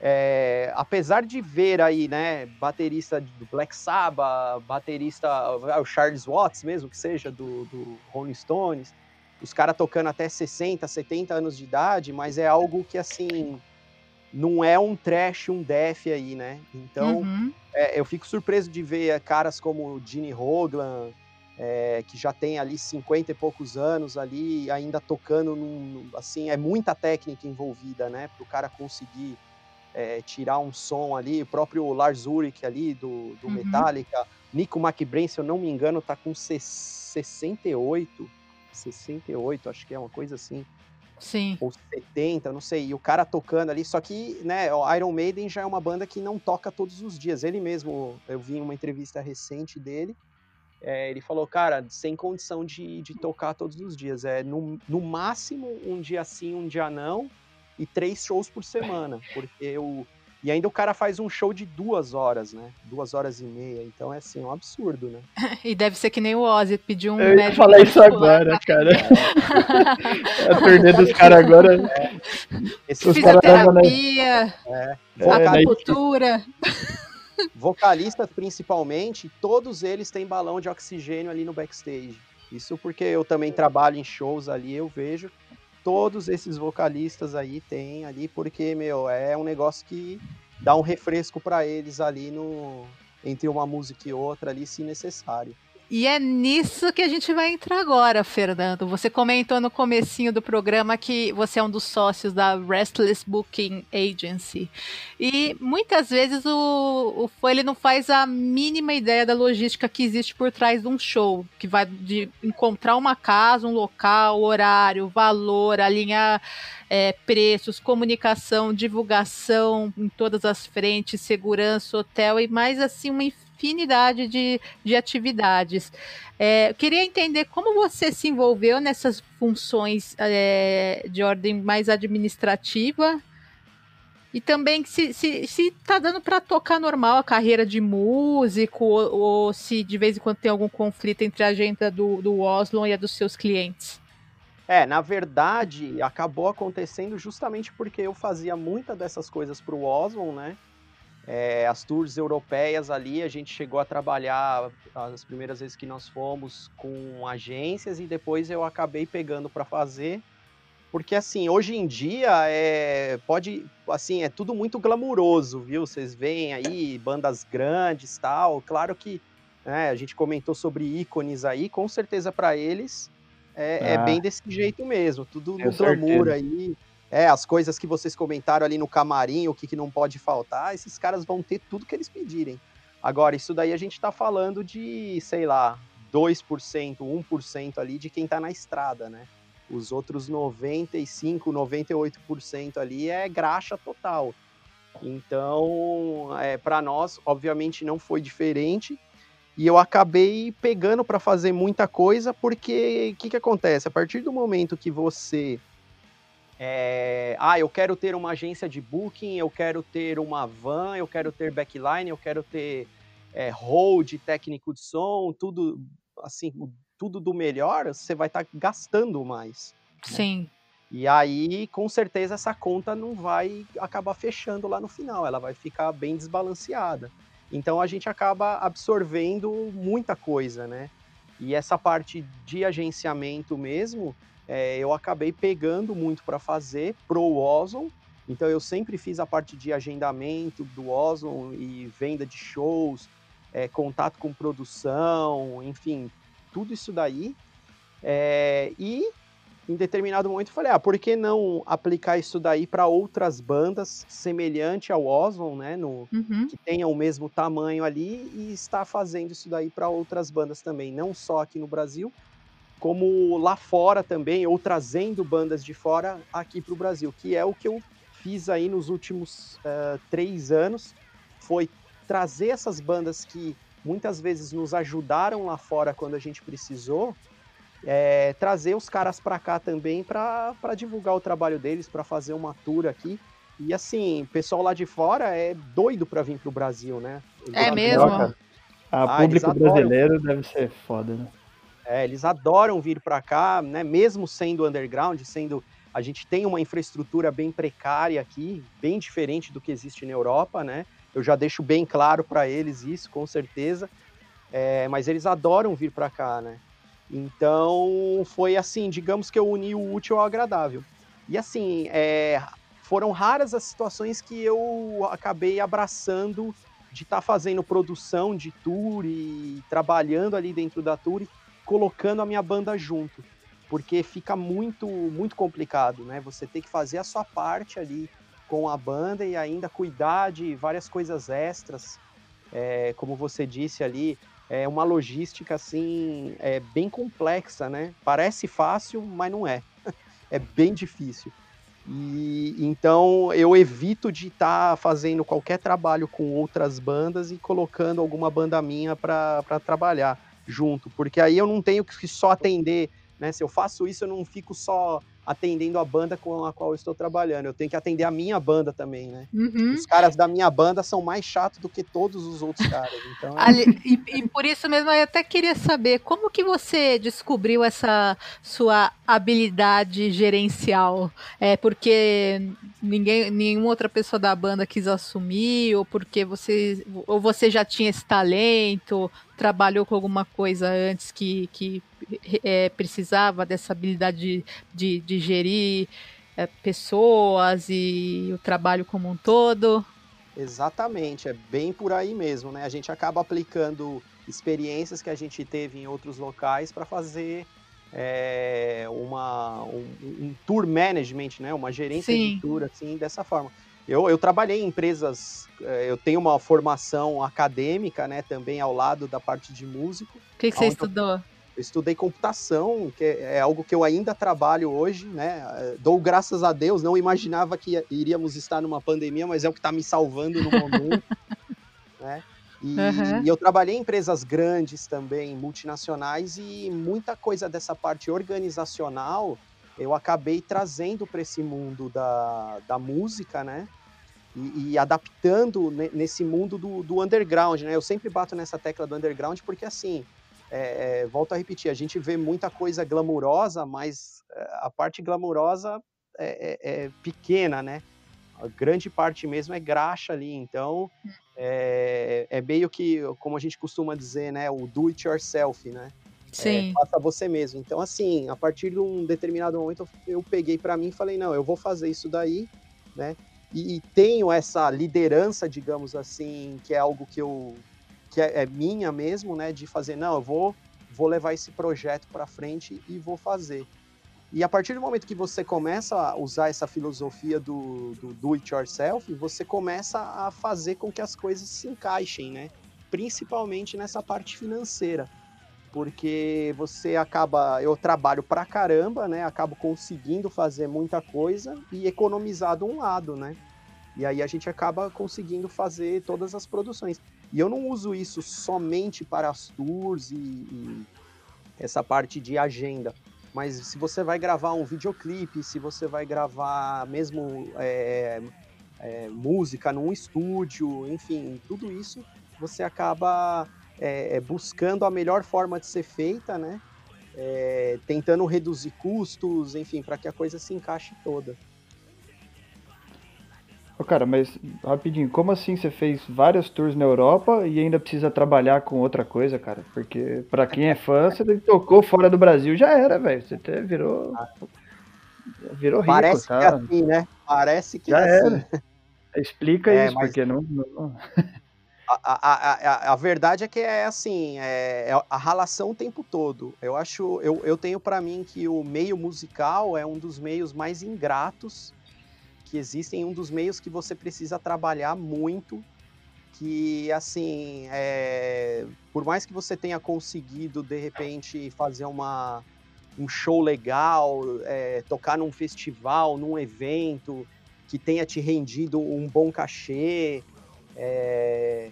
é, apesar de ver aí, né, baterista do Black Sabbath, baterista, o Charles Watts mesmo, que seja, do, do Rolling Stones... Os caras tocando até sessenta, setenta anos de idade, mas é algo que, assim, não é um thrash, um death aí, né? Então, uhum. é, eu fico surpreso de ver caras como o Gene Hoglan, é, que já tem ali cinquenta e poucos anos ali, ainda tocando, num, assim, é muita técnica envolvida, né? Para o cara conseguir é, tirar um som ali. O próprio Lars Ulrich ali, do, do uhum. Metallica. Nico McBrain, se eu não me engano, tá com sessenta e oito, sessenta e oito, acho que é uma coisa assim. Sim. Ou setenta, não sei. E o cara tocando ali, só que, né, o Iron Maiden já é uma banda que não toca todos os dias. Ele mesmo, eu vi uma entrevista recente dele, é, ele falou, cara, sem condição de, de tocar todos os dias. É no, no máximo um dia sim, um dia não, e três shows por semana. Porque o, e ainda o cara faz um show de duas horas, né? Duas horas e meia. Então é assim, um absurdo, né? E deve ser que nem o Ozzy pediu um. Eu ia falar isso agora, cara. É. A turnê dos caras agora. É. Esses fisioterapia, cara... é. Acupuntura. Vocalistas, principalmente, todos eles têm balão de oxigênio ali no backstage. Isso porque eu também trabalho em shows ali, eu vejo todos esses vocalistas aí tem ali, porque, meu, é um negócio que dá um refresco para eles ali no, entre uma música e outra ali, se necessário. E é nisso que a gente vai entrar agora, Fernando. Você comentou no comecinho do programa que você é um dos sócios da Restless Booking Agency. E muitas vezes o, o ele não faz a mínima ideia da logística que existe por trás de um show, que vai de encontrar uma casa, um local, horário, valor, alinhar é, preços, comunicação, divulgação em todas as frentes, segurança, hotel e mais assim uma infinidade de, de atividades. É, eu queria entender como você se envolveu nessas funções é, de ordem mais administrativa e também se está se, se dando para tocar normal a carreira de músico ou, ou se de vez em quando tem algum conflito entre a agenda do, do Osland e a dos seus clientes. É, na verdade, acabou acontecendo justamente porque eu fazia muita dessas coisas para o Osland, né? É, as tours europeias ali, a gente chegou a trabalhar as primeiras vezes que nós fomos com agências e depois eu acabei pegando para fazer, porque assim, hoje em dia é, pode, assim, é tudo muito glamuroso, viu? Vocês veem aí bandas grandes e tal, claro que né, a gente comentou sobre ícones aí, com certeza para eles é, ah, é bem desse jeito mesmo, tudo no glamour aí. É, as coisas que vocês comentaram ali no camarim, o que, que não pode faltar, esses caras vão ter tudo que eles pedirem. Agora, isso daí a gente tá falando de, sei lá, dois por cento, um por cento ali de quem tá na estrada, né? Os outros noventa e cinco por cento, noventa e oito por cento ali é graxa total. Então, é, para nós, obviamente, não foi diferente. E eu acabei pegando para fazer muita coisa, porque o que, que acontece? A partir do momento que você... É, ah, eu quero ter uma agência de booking, eu quero ter uma van, eu quero ter backline, eu quero ter é, hold, técnico de som, tudo assim, tudo do melhor, você vai estar tá gastando mais. Sim. Né? E aí, com certeza, essa conta não vai acabar fechando lá no final, ela vai ficar bem desbalanceada. Então, a gente acaba absorvendo muita coisa, né? E essa parte de agenciamento mesmo... É, eu acabei pegando muito para fazer pro Osland, então eu sempre fiz a parte de agendamento do Osland e venda de shows, é, contato com produção, enfim, tudo isso daí. É, e em determinado momento eu falei, ah, por que não aplicar isso daí para outras bandas semelhante ao Osland, né, no, uhum. que tenham o mesmo tamanho ali e estar fazendo isso daí para outras bandas também, não só aqui no Brasil, como lá fora também, ou trazendo bandas de fora aqui para o Brasil, que é o que eu fiz aí nos últimos uh, três anos, foi trazer essas bandas que muitas vezes nos ajudaram lá fora quando a gente precisou, é, trazer os caras para cá também para divulgar o trabalho deles, para fazer uma tour aqui. E assim, o pessoal lá de fora é doido para vir para o Brasil, né? É mesmo? Troca. A ah, público brasileiro deve ser foda, né? É, eles adoram vir para cá, né? Mesmo sendo underground, sendo, a gente tem uma infraestrutura bem precária aqui, bem diferente do que existe na Europa, né? Eu já deixo bem claro para eles isso, com certeza, é, mas eles adoram vir para cá, né? Então, foi assim, digamos que eu uni o útil ao agradável. E assim, é, foram raras as situações que eu acabei abraçando de estar tá fazendo produção de tour e trabalhando ali dentro da tour e colocando a minha banda junto, porque fica muito, muito complicado, né? Você tem que fazer a sua parte ali com a banda e ainda cuidar de várias coisas extras, é, como você disse ali, é uma logística assim, é, bem complexa, né? Parece fácil, mas não é. É bem difícil. E então eu evito de estar tá fazendo qualquer trabalho com outras bandas e colocando alguma banda minha para trabalhar junto, porque aí eu não tenho que só atender, né? Se eu faço isso, eu não fico só atendendo a banda com a qual eu estou trabalhando. Eu tenho que atender a minha banda também, né? Uhum. Os caras da minha banda são mais chatos do que todos os outros caras. Então... Ali, e, e por isso mesmo, eu até queria saber, como que você descobriu essa sua habilidade gerencial? É porque ninguém, nenhuma outra pessoa da banda quis assumir, ou porque você, ou você já tinha esse talento, trabalhou com alguma coisa antes que... que... É, precisava dessa habilidade de, de, de gerir é, pessoas e o trabalho como um todo? Exatamente, é bem por aí mesmo, né? A gente acaba aplicando experiências que a gente teve em outros locais para fazer é, uma, um, um tour management, né? Uma gerência Sim. de tour, assim, dessa forma. Eu, eu trabalhei em empresas, eu tenho uma formação acadêmica, né? Também ao lado da parte de músico. O que, que você estudou? Eu... Eu estudei computação, que é algo que eu ainda trabalho hoje, né? Dou graças a Deus, não imaginava que iríamos estar numa pandemia, mas é o que está me salvando no momento, né? E, uhum. e eu trabalhei em empresas grandes também, multinacionais, e muita coisa dessa parte organizacional eu acabei trazendo para esse mundo da, da música, né? E, e adaptando nesse mundo do, do underground, né? Eu sempre bato nessa tecla do underground porque, assim... É, é, volto a repetir, a gente vê muita coisa glamurosa, mas a parte glamurosa é, é, é pequena, né? A grande parte mesmo é graxa ali, então é, é meio que, como a gente costuma dizer, né? O do it yourself, né? Sim. É, faça você mesmo. Então, assim, a partir de um determinado momento, eu peguei para mim e falei, não, eu vou fazer isso daí, né? E, e tenho essa liderança, digamos assim, que é algo que eu... que é minha mesmo, né, de fazer, não, eu vou, vou levar esse projeto para frente e vou fazer. E a partir do momento que você começa a usar essa filosofia do, do do it yourself, você começa a fazer com que as coisas se encaixem, né, principalmente nessa parte financeira, porque você acaba, eu trabalho pra caramba, né, acabo conseguindo fazer muita coisa e economizar de um lado, né, e aí a gente acaba conseguindo fazer todas as produções. E eu não uso isso somente para as tours e, e essa parte de agenda. Mas se você vai gravar um videoclipe, se você vai gravar mesmo é, é, música num estúdio, enfim, tudo isso você acaba é, buscando a melhor forma de ser feita, né? É, tentando reduzir custos, enfim, para que a coisa se encaixe toda. Cara, mas rapidinho, como assim você fez várias tours na Europa e ainda precisa trabalhar com outra coisa, cara? Porque pra quem é fã, você tocou fora do Brasil, já era, velho. Você até virou, virou rico, Parece cara. Parece que é assim, né? Parece que já é era. assim. Explica é, isso, mas... porque não... não... A, a, a, a verdade é que é assim, é, é a ralação o tempo todo. Eu acho, eu, eu tenho pra mim que o meio musical é um dos meios mais ingratos que existem, um dos meios que você precisa trabalhar muito, que, assim, é, por mais que você tenha conseguido, de repente, fazer uma, um show legal, é, tocar num festival, num evento, que tenha te rendido um bom cachê, é,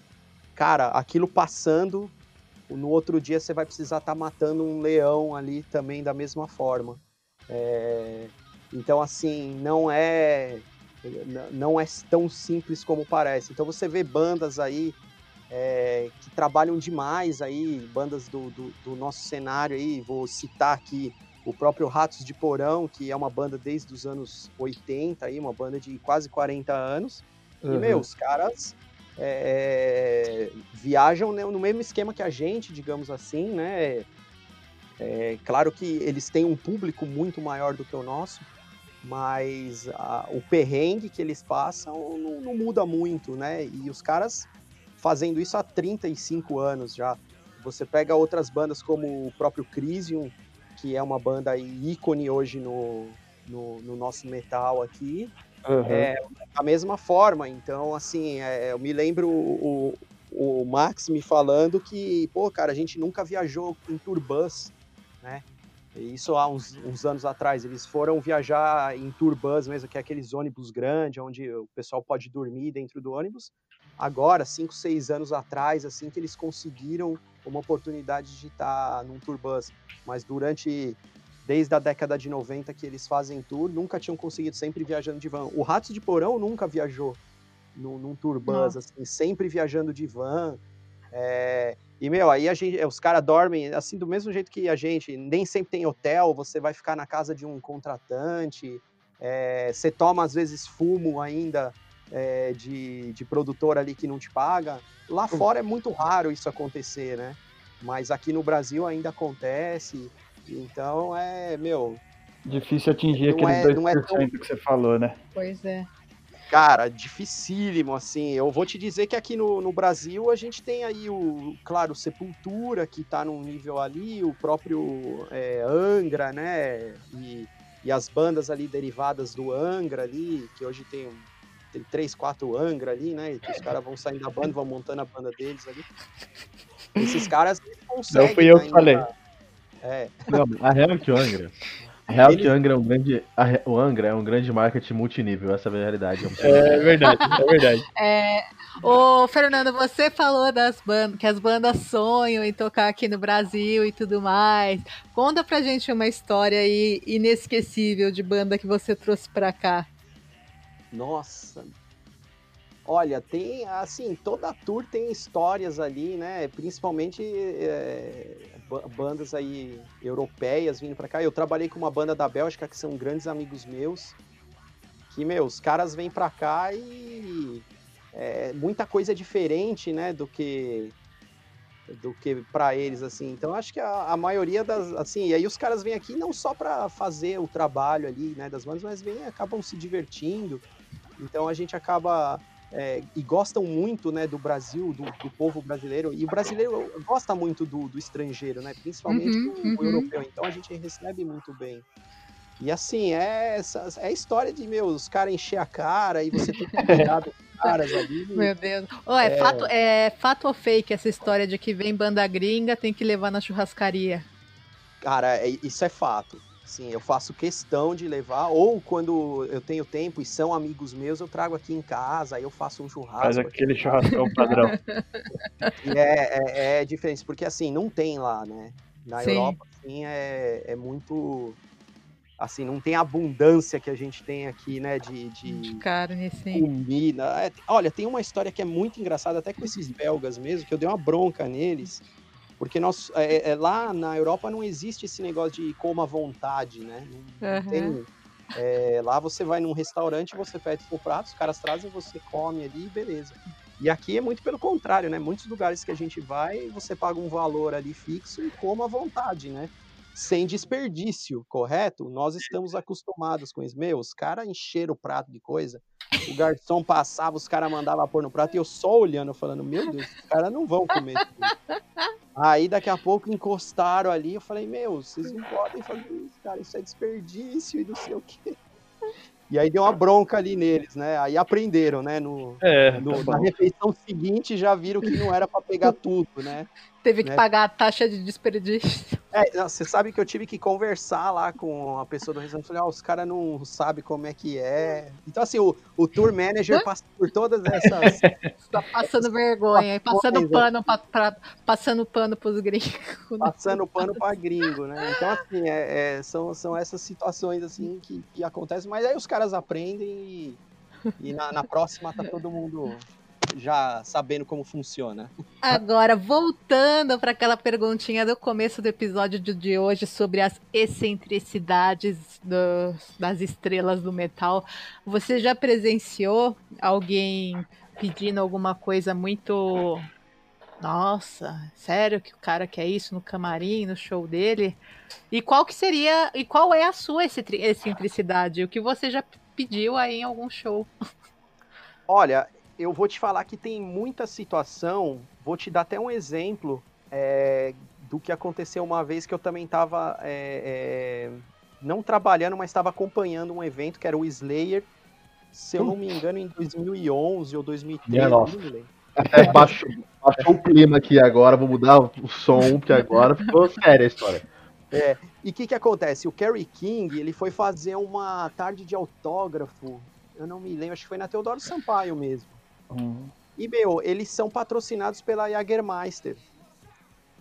cara, aquilo passando, no outro dia você vai precisar estar tá matando um leão ali também da mesma forma. É... Então, assim, não é, não é tão simples como parece. Então, você vê bandas aí é, que trabalham demais, aí, bandas do, do, do nosso cenário. Aí, vou citar aqui o próprio Ratos de Porão, que é uma banda desde os anos oitenta, aí, uma banda de quase quarenta anos. Uhum. E, meu, os caras é, viajam no mesmo esquema que a gente, digamos assim, né? É, claro que eles têm um público muito maior do que o nosso, mas a, o perrengue que eles passam não, não muda muito, né? E os caras fazendo isso há trinta e cinco anos já. Você pega outras bandas como o próprio Crisium, que é uma banda ícone hoje no, no, no nosso metal aqui, uhum. é da mesma forma. Então, assim, é, eu me lembro o, o Max me falando que, pô, cara, a gente nunca viajou em tour bus, né? Isso há uns, uns anos atrás, eles foram viajar em tour bus mesmo, que é aqueles ônibus grandes, onde o pessoal pode dormir dentro do ônibus. Agora, cinco, seis anos atrás, assim, que eles conseguiram uma oportunidade de estar num tour bus. Mas durante desde a década de noventa que eles fazem tour, nunca tinham conseguido, sempre viajando de van. O Ratos de Porão nunca viajou num, num tour bus, assim, sempre viajando de van. É... E, meu, aí a gente, os caras dormem, assim, do mesmo jeito que a gente, nem sempre tem hotel, você vai ficar na casa de um contratante, é... você toma, às vezes, fumo ainda é... de, de produtor ali que não te paga. Lá fora é muito raro isso acontecer, né? Mas aqui no Brasil ainda acontece... Então é, meu... Difícil atingir aqueles é, dois por cento é tão... que você falou, né? Pois é. Cara, dificílimo, assim. Eu vou te dizer que aqui no, no Brasil a gente tem aí, o claro, o Sepultura, que tá num nível ali, o próprio é, Angra, né? E, e as bandas ali derivadas do Angra ali, que hoje tem, tem três, quatro Angra ali, né? E que os caras vão saindo da banda, vão montando a banda deles ali. Esses caras conseguem... Não fui eu que falei. É. Não, a real é que o Angra, a real Ele... que o Angra é um grande, a, o Angra é um grande marketing multinível, essa é a realidade. É verdade, é verdade. É, ô, Fernando, você falou das bandas, que as bandas sonham em tocar aqui no Brasil e tudo mais. Conta pra gente uma história aí inesquecível de banda que você trouxe pra cá. Nossa. Olha, tem, assim, toda a tour tem histórias ali, né? Principalmente é, bandas aí europeias vindo pra cá. Eu trabalhei com uma banda da Bélgica que são grandes amigos meus, que, meu, os caras vêm pra cá e é, muita coisa é diferente, né, do que, do que pra eles, assim. Então, acho que a, a maioria das, assim, e aí os caras vêm aqui não só pra fazer o trabalho ali, né, das bandas, mas vêm, acabam se divertindo. Então, a gente acaba... É, e gostam muito, né, do Brasil, do, do povo brasileiro, e o brasileiro gosta muito do, do estrangeiro, né, principalmente uhum, do uhum. europeu, então a gente recebe muito bem. E assim, é, é a história de, meu, os caras encher a cara e você tem que cuidar dos caras ali. Meu Deus. Oh, é, é... Fato, é fato ou fake essa história de que vem banda gringa, tem que levar na churrascaria? Cara, é, isso é fato. Sim, eu faço questão de levar, ou quando eu tenho tempo e são amigos meus, eu trago aqui em casa, aí eu faço um churrasco. Faz aquele aqui. Churrascão padrão. É, é, é diferente, porque assim, não tem lá, né? Na Sim. Europa, assim, é, é muito... Assim, não tem a abundância que a gente tem aqui, né? De, de, de carne, sim. Comida. É, olha, tem uma história que é muito engraçada, até com esses belgas mesmo, que eu dei uma bronca neles... Porque nós, é, é, lá na Europa não existe esse negócio de coma à vontade, né? Não, uhum. tem, é, lá você vai num restaurante, você pede o prato, os caras trazem, você come ali, beleza. E aqui é muito pelo contrário, né? Muitos lugares que a gente vai, você paga um valor ali fixo e coma à vontade, né? Sem desperdício, correto? Nós estamos acostumados com isso. Meu, os caras encheram o prato de coisa, o garçom passava, os caras mandavam pôr no prato e eu só olhando, falando, meu Deus, os caras não vão comer tudo. Aí daqui a pouco encostaram ali, eu falei, meu, vocês não podem fazer isso, cara, isso é desperdício e não sei o quê. E aí deu uma bronca ali neles, né? Aí aprenderam, né? No, é, no, tá na refeição seguinte já viram que não era pra pegar tudo, né? Teve que né? pagar a taxa de desperdício. É, não, você sabe que eu tive que conversar lá com a pessoa do restaurante, falei, ó, ah, os caras não sabem como é que é. Então, assim, o, o tour manager passa por todas essas... Tá passando essas vergonha, passando pano, pra, pra, passando pano pros gringos. Passando pano pra gringo, né? Então, assim, é, é, são, são essas situações, assim, que, que acontecem, mas aí os caras aprendem e, e na, na próxima tá todo mundo já sabendo como funciona. Agora, voltando para aquela perguntinha do começo do episódio de hoje sobre as excentricidades do, das estrelas do metal, você já presenciou alguém pedindo alguma coisa muito... Nossa, sério que o cara quer isso no camarim, no show dele? E qual que seria, e qual é a sua excentricidade? O que você já pediu aí em algum show? Olha, eu vou te falar que tem muita situação, vou te dar até um exemplo é, do que aconteceu uma vez que eu também estava, é, é, não trabalhando, mas estava acompanhando um evento que era o Slayer, se eu não me engano, em dois mil e onze ou dois mil e treze, não me lembro. É, baixou, baixou o clima aqui agora, vou mudar o som, porque agora ficou séria a história. É, e o que que acontece? O Kerry King, ele foi fazer uma tarde de autógrafo, eu não me lembro, acho que foi na Teodoro Sampaio mesmo. Uhum. E, meu, eles são patrocinados pela Jagermeister.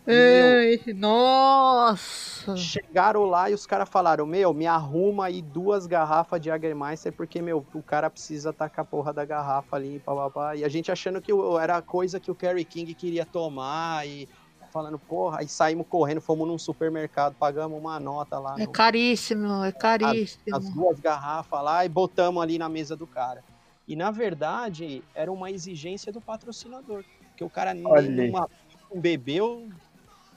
É, Ai, nossa! Chegaram lá e os caras falaram, meu, me arruma aí duas garrafas de Jagermeister, porque, meu, o cara precisa tacar a porra da garrafa ali, papapá. E a gente achando que era a coisa que o Kerry King queria tomar e... falando, porra, aí saímos correndo, fomos num supermercado, pagamos uma nota lá. É no... caríssimo, é caríssimo. As, as duas garrafas lá e botamos ali na mesa do cara. E, na verdade, era uma exigência do patrocinador, porque o cara nenhuma, não bebeu,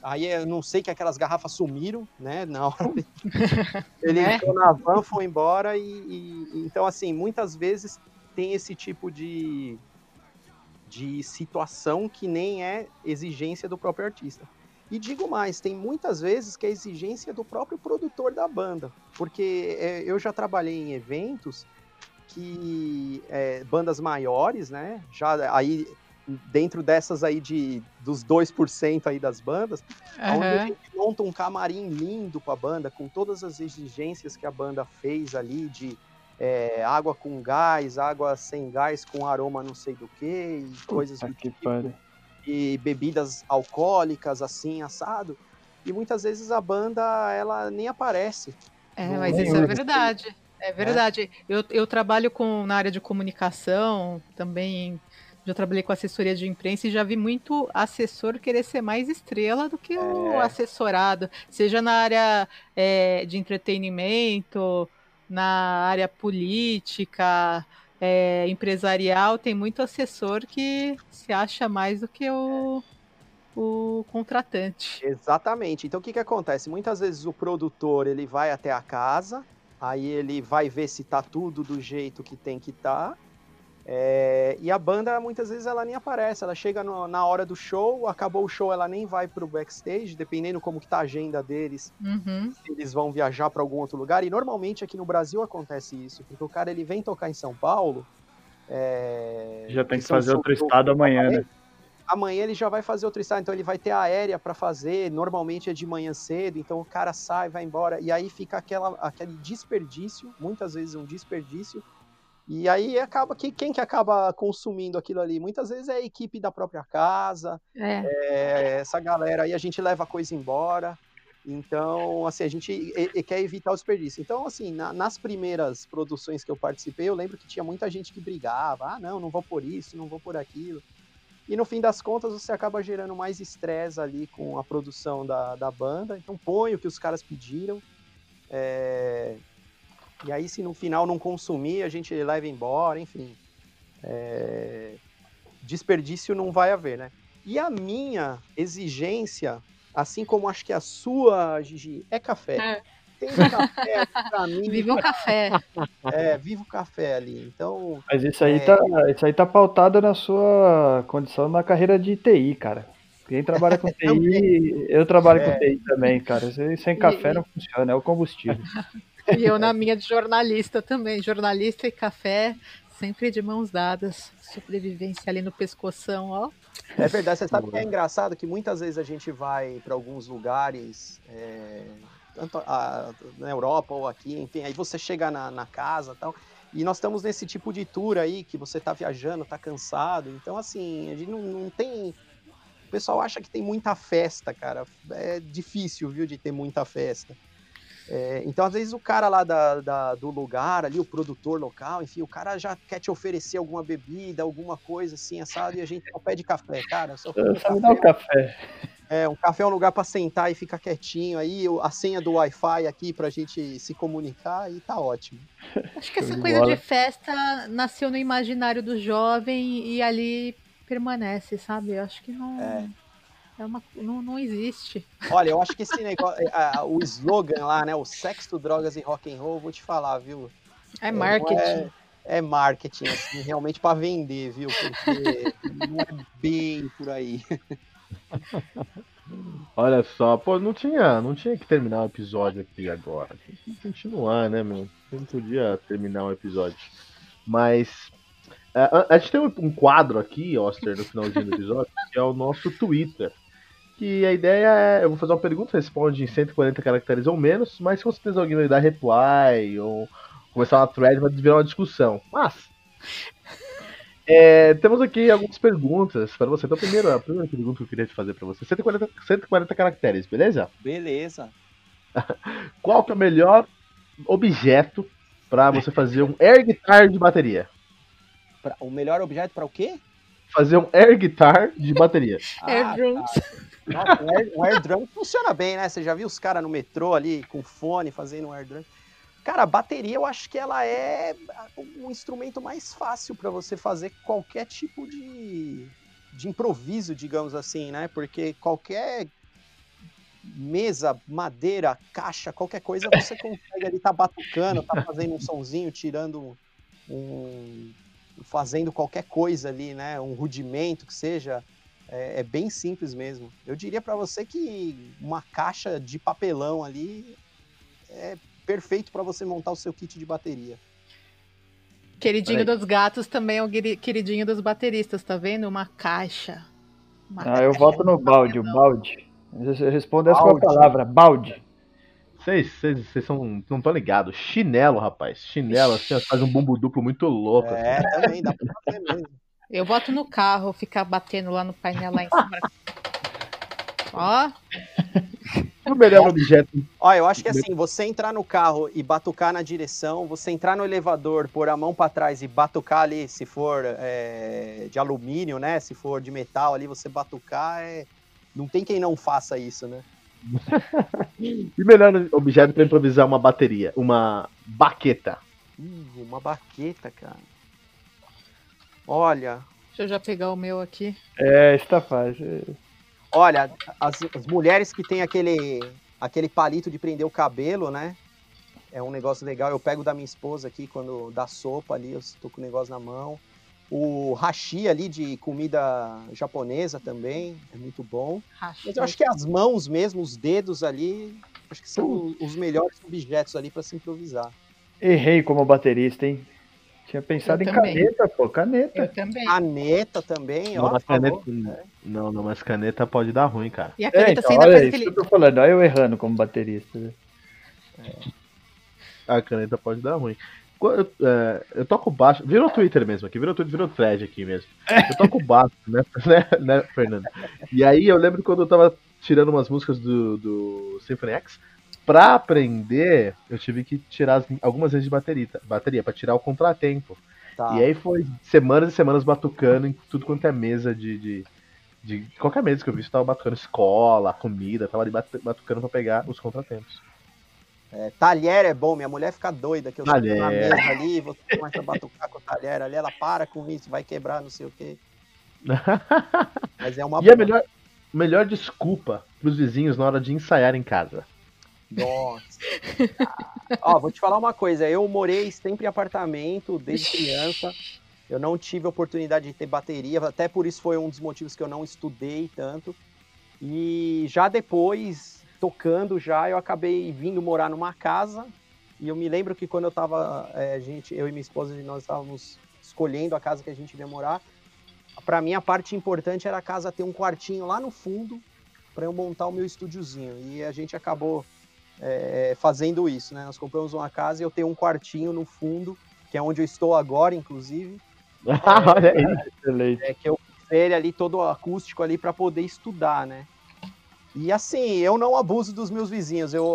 aí eu não sei que aquelas garrafas sumiram, né, na hora. Ele é? entrou na van, foi embora e, e... Então, assim, muitas vezes tem esse tipo de... de situação que nem é exigência do próprio artista. E digo mais, tem muitas vezes que é exigência do próprio produtor da banda, porque é, eu já trabalhei em eventos que é, bandas maiores, né, já aí dentro dessas aí de, dos dois por cento aí das bandas, uhum. onde a gente monta um camarim lindo para a banda, com todas as exigências que a banda fez ali de... É, água com gás, água sem gás com aroma não sei do que, e coisas do tipo, pare. e bebidas alcoólicas, assim, assado, e muitas vezes a banda, ela nem aparece. É, não, mas isso é verdade, é verdade. É. Eu, eu trabalho com, na área de comunicação, também já trabalhei com assessoria de imprensa e já vi muito assessor querer ser mais estrela do que é. o assessorado, seja na área é, de entretenimento... na área política, é, empresarial, tem muito assessor que se acha mais do que o, o contratante. Exatamente. Então, o que, que acontece? Muitas vezes o produtor ele vai até a casa, aí ele vai ver se está tudo do jeito que tem que estar, tá, é, e a banda, muitas vezes, ela nem aparece, ela chega no, na hora do show, acabou o show, ela nem vai pro backstage, dependendo como que tá a agenda deles, uhum. se eles vão viajar para algum outro lugar, e normalmente aqui no Brasil acontece isso, porque o cara, ele vem tocar em São Paulo... É, já tem que fazer outro estado amanhã, né? Amanhã ele já vai fazer outro estado, então ele vai ter a aérea para fazer, normalmente é de manhã cedo, então o cara sai, vai embora, e aí fica aquela, aquele desperdício, muitas vezes um desperdício. E aí acaba que quem que acaba consumindo aquilo ali? Muitas vezes é a equipe da própria casa, é. É, essa galera aí, a gente leva a coisa embora, então, assim, a gente e, e quer evitar o desperdício. Então, assim, na, nas primeiras produções que eu participei, eu lembro que tinha muita gente que brigava, ah, não, não vou por isso, não vou por aquilo, e no fim das contas você acaba gerando mais estresse ali com a produção da, da banda, então põe o que os caras pediram, é... E aí, se no final não consumir, a gente leva embora, enfim. É... Desperdício não vai haver, né? E a minha exigência, assim como acho que a sua, Gigi, é café. É. Tem café pra mim. Viva o café. É, viva o café ali. Então, mas isso aí, é... tá, isso aí tá pautado na sua condição na carreira de T I, cara. Quem trabalha com T I, eu trabalho é. com T I também, cara. Sem café e... não funciona, é o combustível. E eu na minha de jornalista também, jornalista e café, sempre de mãos dadas, sobrevivência ali no pescoção, ó. É verdade, você sabe que é engraçado que muitas vezes a gente vai para alguns lugares, é, tanto a, na Europa ou aqui, enfim, aí você chega na, na casa e tal, e nós estamos nesse tipo de tour aí, que você tá viajando, tá cansado, então assim, a gente não, não tem... O pessoal acha que tem muita festa, cara, é difícil, viu, de ter muita festa. É, então, às vezes, o cara lá da, da, do lugar, ali, o produtor local, enfim, o cara já quer te oferecer alguma bebida, alguma coisa assim, assado, e a gente só pede café, cara. Só pede café. Dá um café. É, um café é um lugar para sentar e ficar quietinho, aí a senha do Wi-Fi aqui pra gente se comunicar e tá ótimo. Acho que essa coisa de festa nasceu no imaginário do jovem e ali permanece, sabe? Eu acho que não... É. É uma, não, não existe. Olha, eu acho que esse negócio, a, o slogan lá, né, o sexo, drogas e rock and roll, vou te falar, viu? É marketing. É, é marketing, assim, realmente para vender, viu? Porque não é bem por aí. Olha só, pô, não tinha, não tinha que terminar o episódio aqui agora. Tem que continuar, né, meu? Não podia terminar o episódio. Mas... a gente tem um quadro aqui, Oster, no finalzinho do episódio, que é o nosso Twitter. Que a ideia é, eu vou fazer uma pergunta, responde em cento e quarenta caracteres ou menos, mas se você quiser alguém me dar reply ou começar uma thread, vai virar uma discussão. Mas, É, temos aqui algumas perguntas para você. Então, primeiro, a primeira pergunta que eu queria te fazer para você: cento e quarenta, cento e quarenta caracteres, beleza? Beleza. Qual que é o melhor objeto para você fazer um air guitar de bateria? Pra, o melhor objeto para o quê? Fazer um air guitar de bateria. Ah, air drums. Tá. O air, o air drum funciona bem, né? Você já viu os caras no metrô ali com fone fazendo um air drum? Cara, a bateria eu acho que ela é um instrumento mais fácil para você fazer qualquer tipo de, de improviso, digamos assim, né? Porque qualquer mesa, madeira, caixa, qualquer coisa, você consegue ali tá batucando, tá fazendo um sonzinho, tirando um... fazendo qualquer coisa ali, né? Um rudimento que seja. É, é bem simples mesmo. Eu diria para você que uma caixa de papelão ali é... perfeito para você montar o seu kit de bateria. Queridinho dos gatos também é o queridinho dos bateristas, tá vendo? Uma caixa. Uma ah, caixa. Eu voto no balde, o balde. Responda essa com a palavra, balde. Vocês não estão ligados. Chinelo, rapaz. Chinelo, assim, faz um bumbo duplo muito louco. É, assim. Também, dá pra fazer mesmo. Eu voto no carro, ficar batendo lá no painel lá em cima. Ó. O melhor objeto. Olha, eu acho que assim, você entrar no carro e batucar na direção, você entrar no elevador, pôr a mão para trás e batucar ali, se for é, de alumínio, né? Se for de metal ali, você batucar, é... não tem quem não faça isso, né? E melhor objeto para improvisar uma bateria, uma baqueta. Ih, uma baqueta, cara. Olha. Deixa eu já pegar o meu aqui. É, está fácil. Olha, as, as mulheres que tem aquele, aquele palito de prender o cabelo, né? É um negócio legal. Eu pego da minha esposa aqui, quando dá sopa ali, eu tô com o negócio na mão. O hashi ali de comida japonesa também, é muito bom. Hashi. Mas eu acho que as mãos mesmo, os dedos ali, acho que são os melhores objetos ali para se improvisar. Errei como baterista, hein? Tinha pensado eu em também. Caneta, pô, caneta. Eu também. Caneta também, ó. Caneta, não, não, mas caneta pode dar ruim, cara. E a caneta é, então, ainda olha faz aquele... eu tô falando, olha eu errando como baterista. Né? É. A caneta pode dar ruim. Eu, é, eu toco baixo, virou Twitter mesmo aqui, virou Twitter, virou thread aqui mesmo. Eu toco baixo, né, né, Fernando? E aí eu lembro quando eu tava tirando umas músicas do, do Symphony X. Pra aprender, eu tive que tirar as, algumas vezes de bateria, bateria pra tirar o contratempo. Tá. E aí foi semanas e semanas batucando em tudo quanto é mesa de... de, de qualquer mesa que eu vi, eu tava batucando escola, comida, tava ali batucando pra pegar os contratempos. É, talher é bom, minha mulher fica doida que eu tô na mesa ali, você começa a batucar com o talher ali, ela para com isso, vai quebrar, não sei o quê. Mas é uma e boa. A melhor, melhor desculpa pros vizinhos na hora de ensaiar em casa. Nossa. Ó, vou te falar uma coisa, eu morei sempre em apartamento desde criança, eu não tive a oportunidade de ter bateria, até por isso foi um dos motivos que eu não estudei tanto, e já depois, tocando já, eu acabei vindo morar numa casa, e eu me lembro que quando eu tava, é, gente, eu e minha esposa, nós estávamos escolhendo a casa que a gente ia morar, pra mim a parte importante era a casa ter um quartinho lá no fundo, pra eu montar o meu estúdiozinho, e a gente acabou É, fazendo isso, né? Nós compramos uma casa e eu tenho um quartinho no fundo, que é onde eu estou agora, inclusive. Olha aí, é, excelente. É que eu fiz ele ali todo acústico ali para poder estudar, né? E assim, eu não abuso dos meus vizinhos. Eu,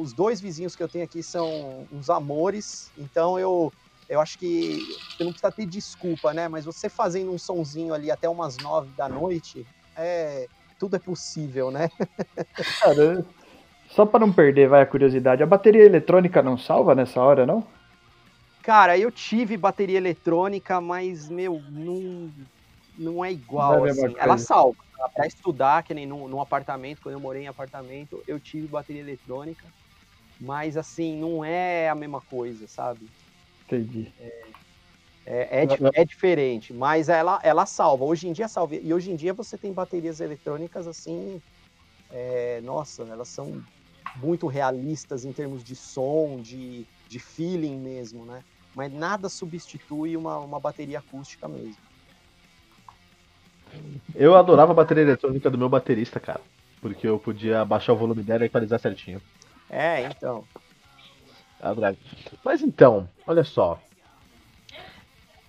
os dois vizinhos que eu tenho aqui são uns amores, então eu, eu acho que você não precisa ter desculpa, né? Mas você fazendo um sonzinho ali até umas nove da noite, é, tudo é possível, né? Caramba. Só para não perder, vai, a curiosidade, a bateria eletrônica não salva nessa hora, não? Cara, eu tive bateria eletrônica, mas, meu, não, não é igual, não é assim. Ela salva. Para estudar, que nem num, num apartamento, quando eu morei em apartamento, eu tive bateria eletrônica, mas, assim, não é a mesma coisa, sabe? Entendi. É, é, é, é diferente, mas ela, ela salva. Hoje em dia salva. E hoje em dia você tem baterias eletrônicas, assim, é, nossa, elas são... muito realistas em termos de som, de, de feeling mesmo, né? Mas nada substitui uma, uma bateria acústica mesmo. Eu adorava a bateria eletrônica do meu baterista, cara, porque eu podia baixar o volume dela e equalizar certinho. É, então. Mas então, olha só.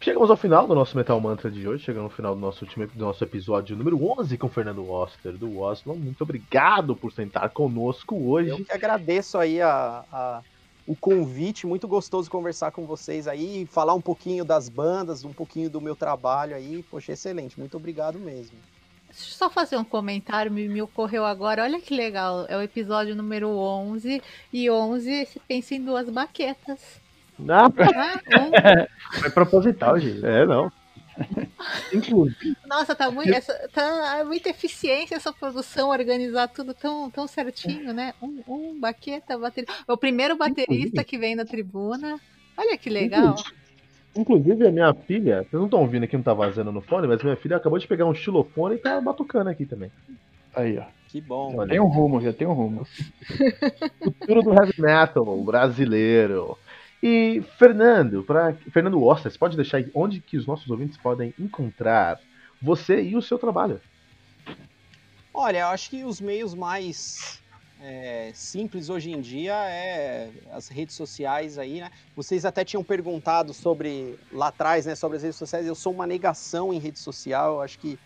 Chegamos ao final do nosso Metal Mantra de hoje, chegamos ao final do nosso, último, do nosso episódio número onze com o Fernando Oster do Osland. Muito obrigado por sentar conosco hoje. Eu que agradeço aí a, a, o convite, muito gostoso conversar com vocês aí, falar um pouquinho das bandas, um pouquinho do meu trabalho aí, poxa, excelente, muito obrigado mesmo. Deixa eu só fazer um comentário, me, me ocorreu agora, olha que legal, é o episódio número onze, e onze se pensa em duas baquetas. Não. Ah, é. Foi proposital, gente. É, não. Nossa, tá muito, essa, tá muita eficiência essa produção, organizar tudo tão, tão certinho, né? Um, um baqueta, baterista. O primeiro baterista que vem na tribuna. Olha que legal. Inclusive, a minha filha, vocês não estão ouvindo aqui, não tá vazando no fone, mas minha filha acabou de pegar um xilofone e tá batucando aqui também. Aí, ó. Que bom. Já tem um rumo, já tem um rumo. Futuro do heavy metal brasileiro. E, Fernando, pra... Fernando Oster, você pode deixar onde que os nossos ouvintes podem encontrar você e o seu trabalho? Olha, eu acho que os meios mais é, simples hoje em dia é as redes sociais aí, né? Vocês até tinham perguntado sobre, lá atrás, né, sobre as redes sociais. Eu sou uma negação em rede social, eu acho que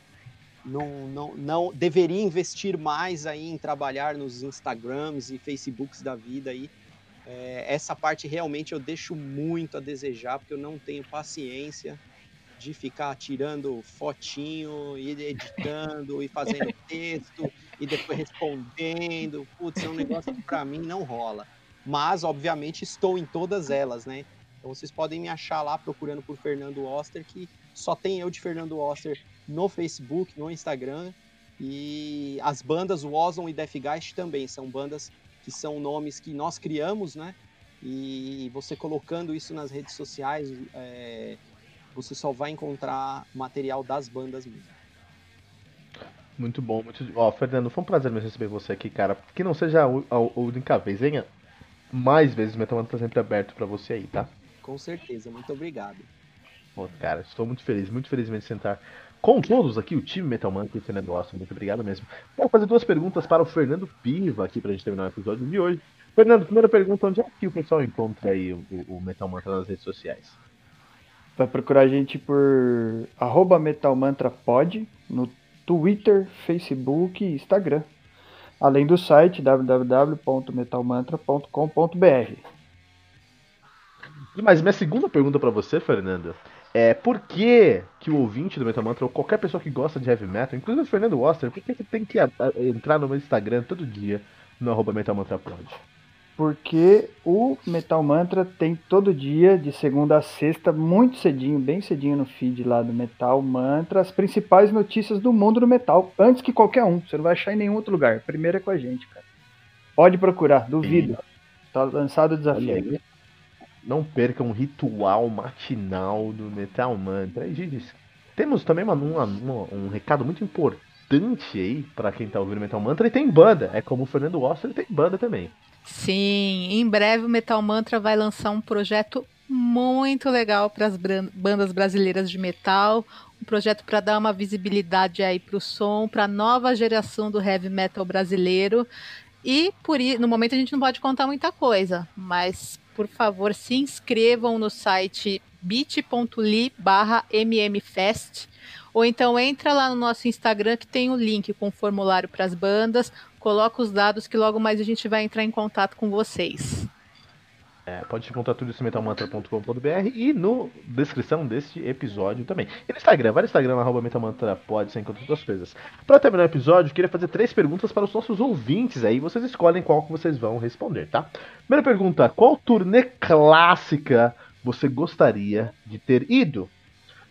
não, não, não deveria investir mais aí em trabalhar nos Instagrams e Facebooks da vida aí. É, essa parte realmente eu deixo muito a desejar, porque eu não tenho paciência de ficar tirando fotinho, e editando, e fazendo texto, e depois respondendo. Putz, é um negócio que pra mim não rola. Mas, obviamente, estou em todas elas, né? Então vocês podem me achar lá procurando por Fernando Oster, que só tem eu de Fernando Oster no Facebook, no Instagram. E as bandas, o Ozon e Deathgeist também, são bandas que são nomes que nós criamos, né? E você colocando isso nas redes sociais, é, você só vai encontrar material das bandas mesmo. Muito bom, muito. Ó, Fernando, foi um prazer mesmo receber você aqui, cara. Que não seja a única vez, hein? Mais vezes o Metal Mantra tá sempre aberto pra você aí, tá? Com certeza, muito obrigado. Bom, cara, estou muito feliz, muito feliz mesmo de sentar com todos aqui, o time Metal Mantra e o Fernando Oster, muito obrigado mesmo. Vou fazer duas perguntas para o Fernando Piva aqui pra gente terminar o episódio de hoje. Fernando, primeira pergunta, onde é que o pessoal encontra aí o, o Metal Mantra nas redes sociais? Vai procurar a gente por arroba Metal Mantra Pod no Twitter, Facebook e Instagram. Além do site w w w ponto metal mantra ponto com ponto b r. Mas minha segunda pergunta para você, Fernando, é, por que que o ouvinte do Metal Mantra, ou qualquer pessoa que gosta de heavy metal, inclusive o Fernando Oster, por que que tem que a, a, entrar no meu Instagram todo dia no arroba Metal Mantra Pod? Porque o Metal Mantra tem todo dia, de segunda a sexta, muito cedinho, bem cedinho no feed lá do Metal Mantra, as principais notícias do mundo do metal, antes que qualquer um, você não vai achar em nenhum outro lugar, primeiro é com a gente, cara. Pode procurar, duvido, tá lançado o desafio. Não perca um ritual matinal do Metal Mantra. E, Gigi, temos também uma, uma, uma, um recado muito importante aí para quem tá ouvindo Metal Mantra. E tem banda. É como o Fernando Oster, ele tem banda também. Sim, em breve o Metal Mantra vai lançar um projeto muito legal para as bandas brasileiras de metal. Um projeto para dar uma visibilidade aí pro som, para a nova geração do heavy metal brasileiro. E por isso, no momento a gente não pode contar muita coisa, mas por favor, se inscrevam no site bit ponto l y barra m m fest, ou então entra lá no nosso Instagram que tem o um link com o formulário para as bandas, coloca os dados que logo mais a gente vai entrar em contato com vocês. É, pode encontrar tudo isso em metal mantra ponto com ponto b r e no descrição deste episódio também. E no Instagram, vai no Instagram, arroba Metalmantra, pode você encontra outras coisas. Para terminar o episódio, eu queria fazer três perguntas para os nossos ouvintes aí. Vocês escolhem qual que vocês vão responder, tá? Primeira pergunta, qual turnê clássica você gostaria de ter ido?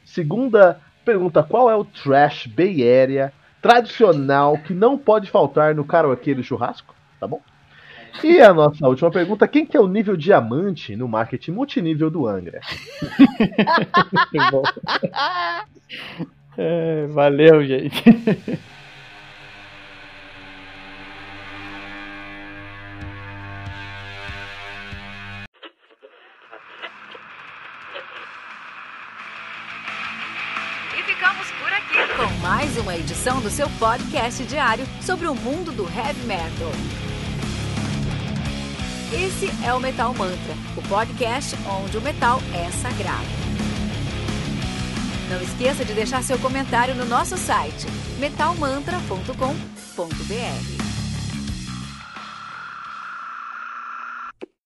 Segunda pergunta, qual é o trash Bay Area tradicional que não pode faltar no karaokê do churrasco? Tá bom? E a nossa última pergunta, quem que é o nível diamante no marketing multinível do Angra? É, valeu, gente. E ficamos por aqui com mais uma edição do seu podcast diário sobre o mundo do heavy metal. Esse é o Metal Mantra, o podcast onde o metal é sagrado. Não esqueça de deixar seu comentário no nosso site metal mantra ponto com ponto br.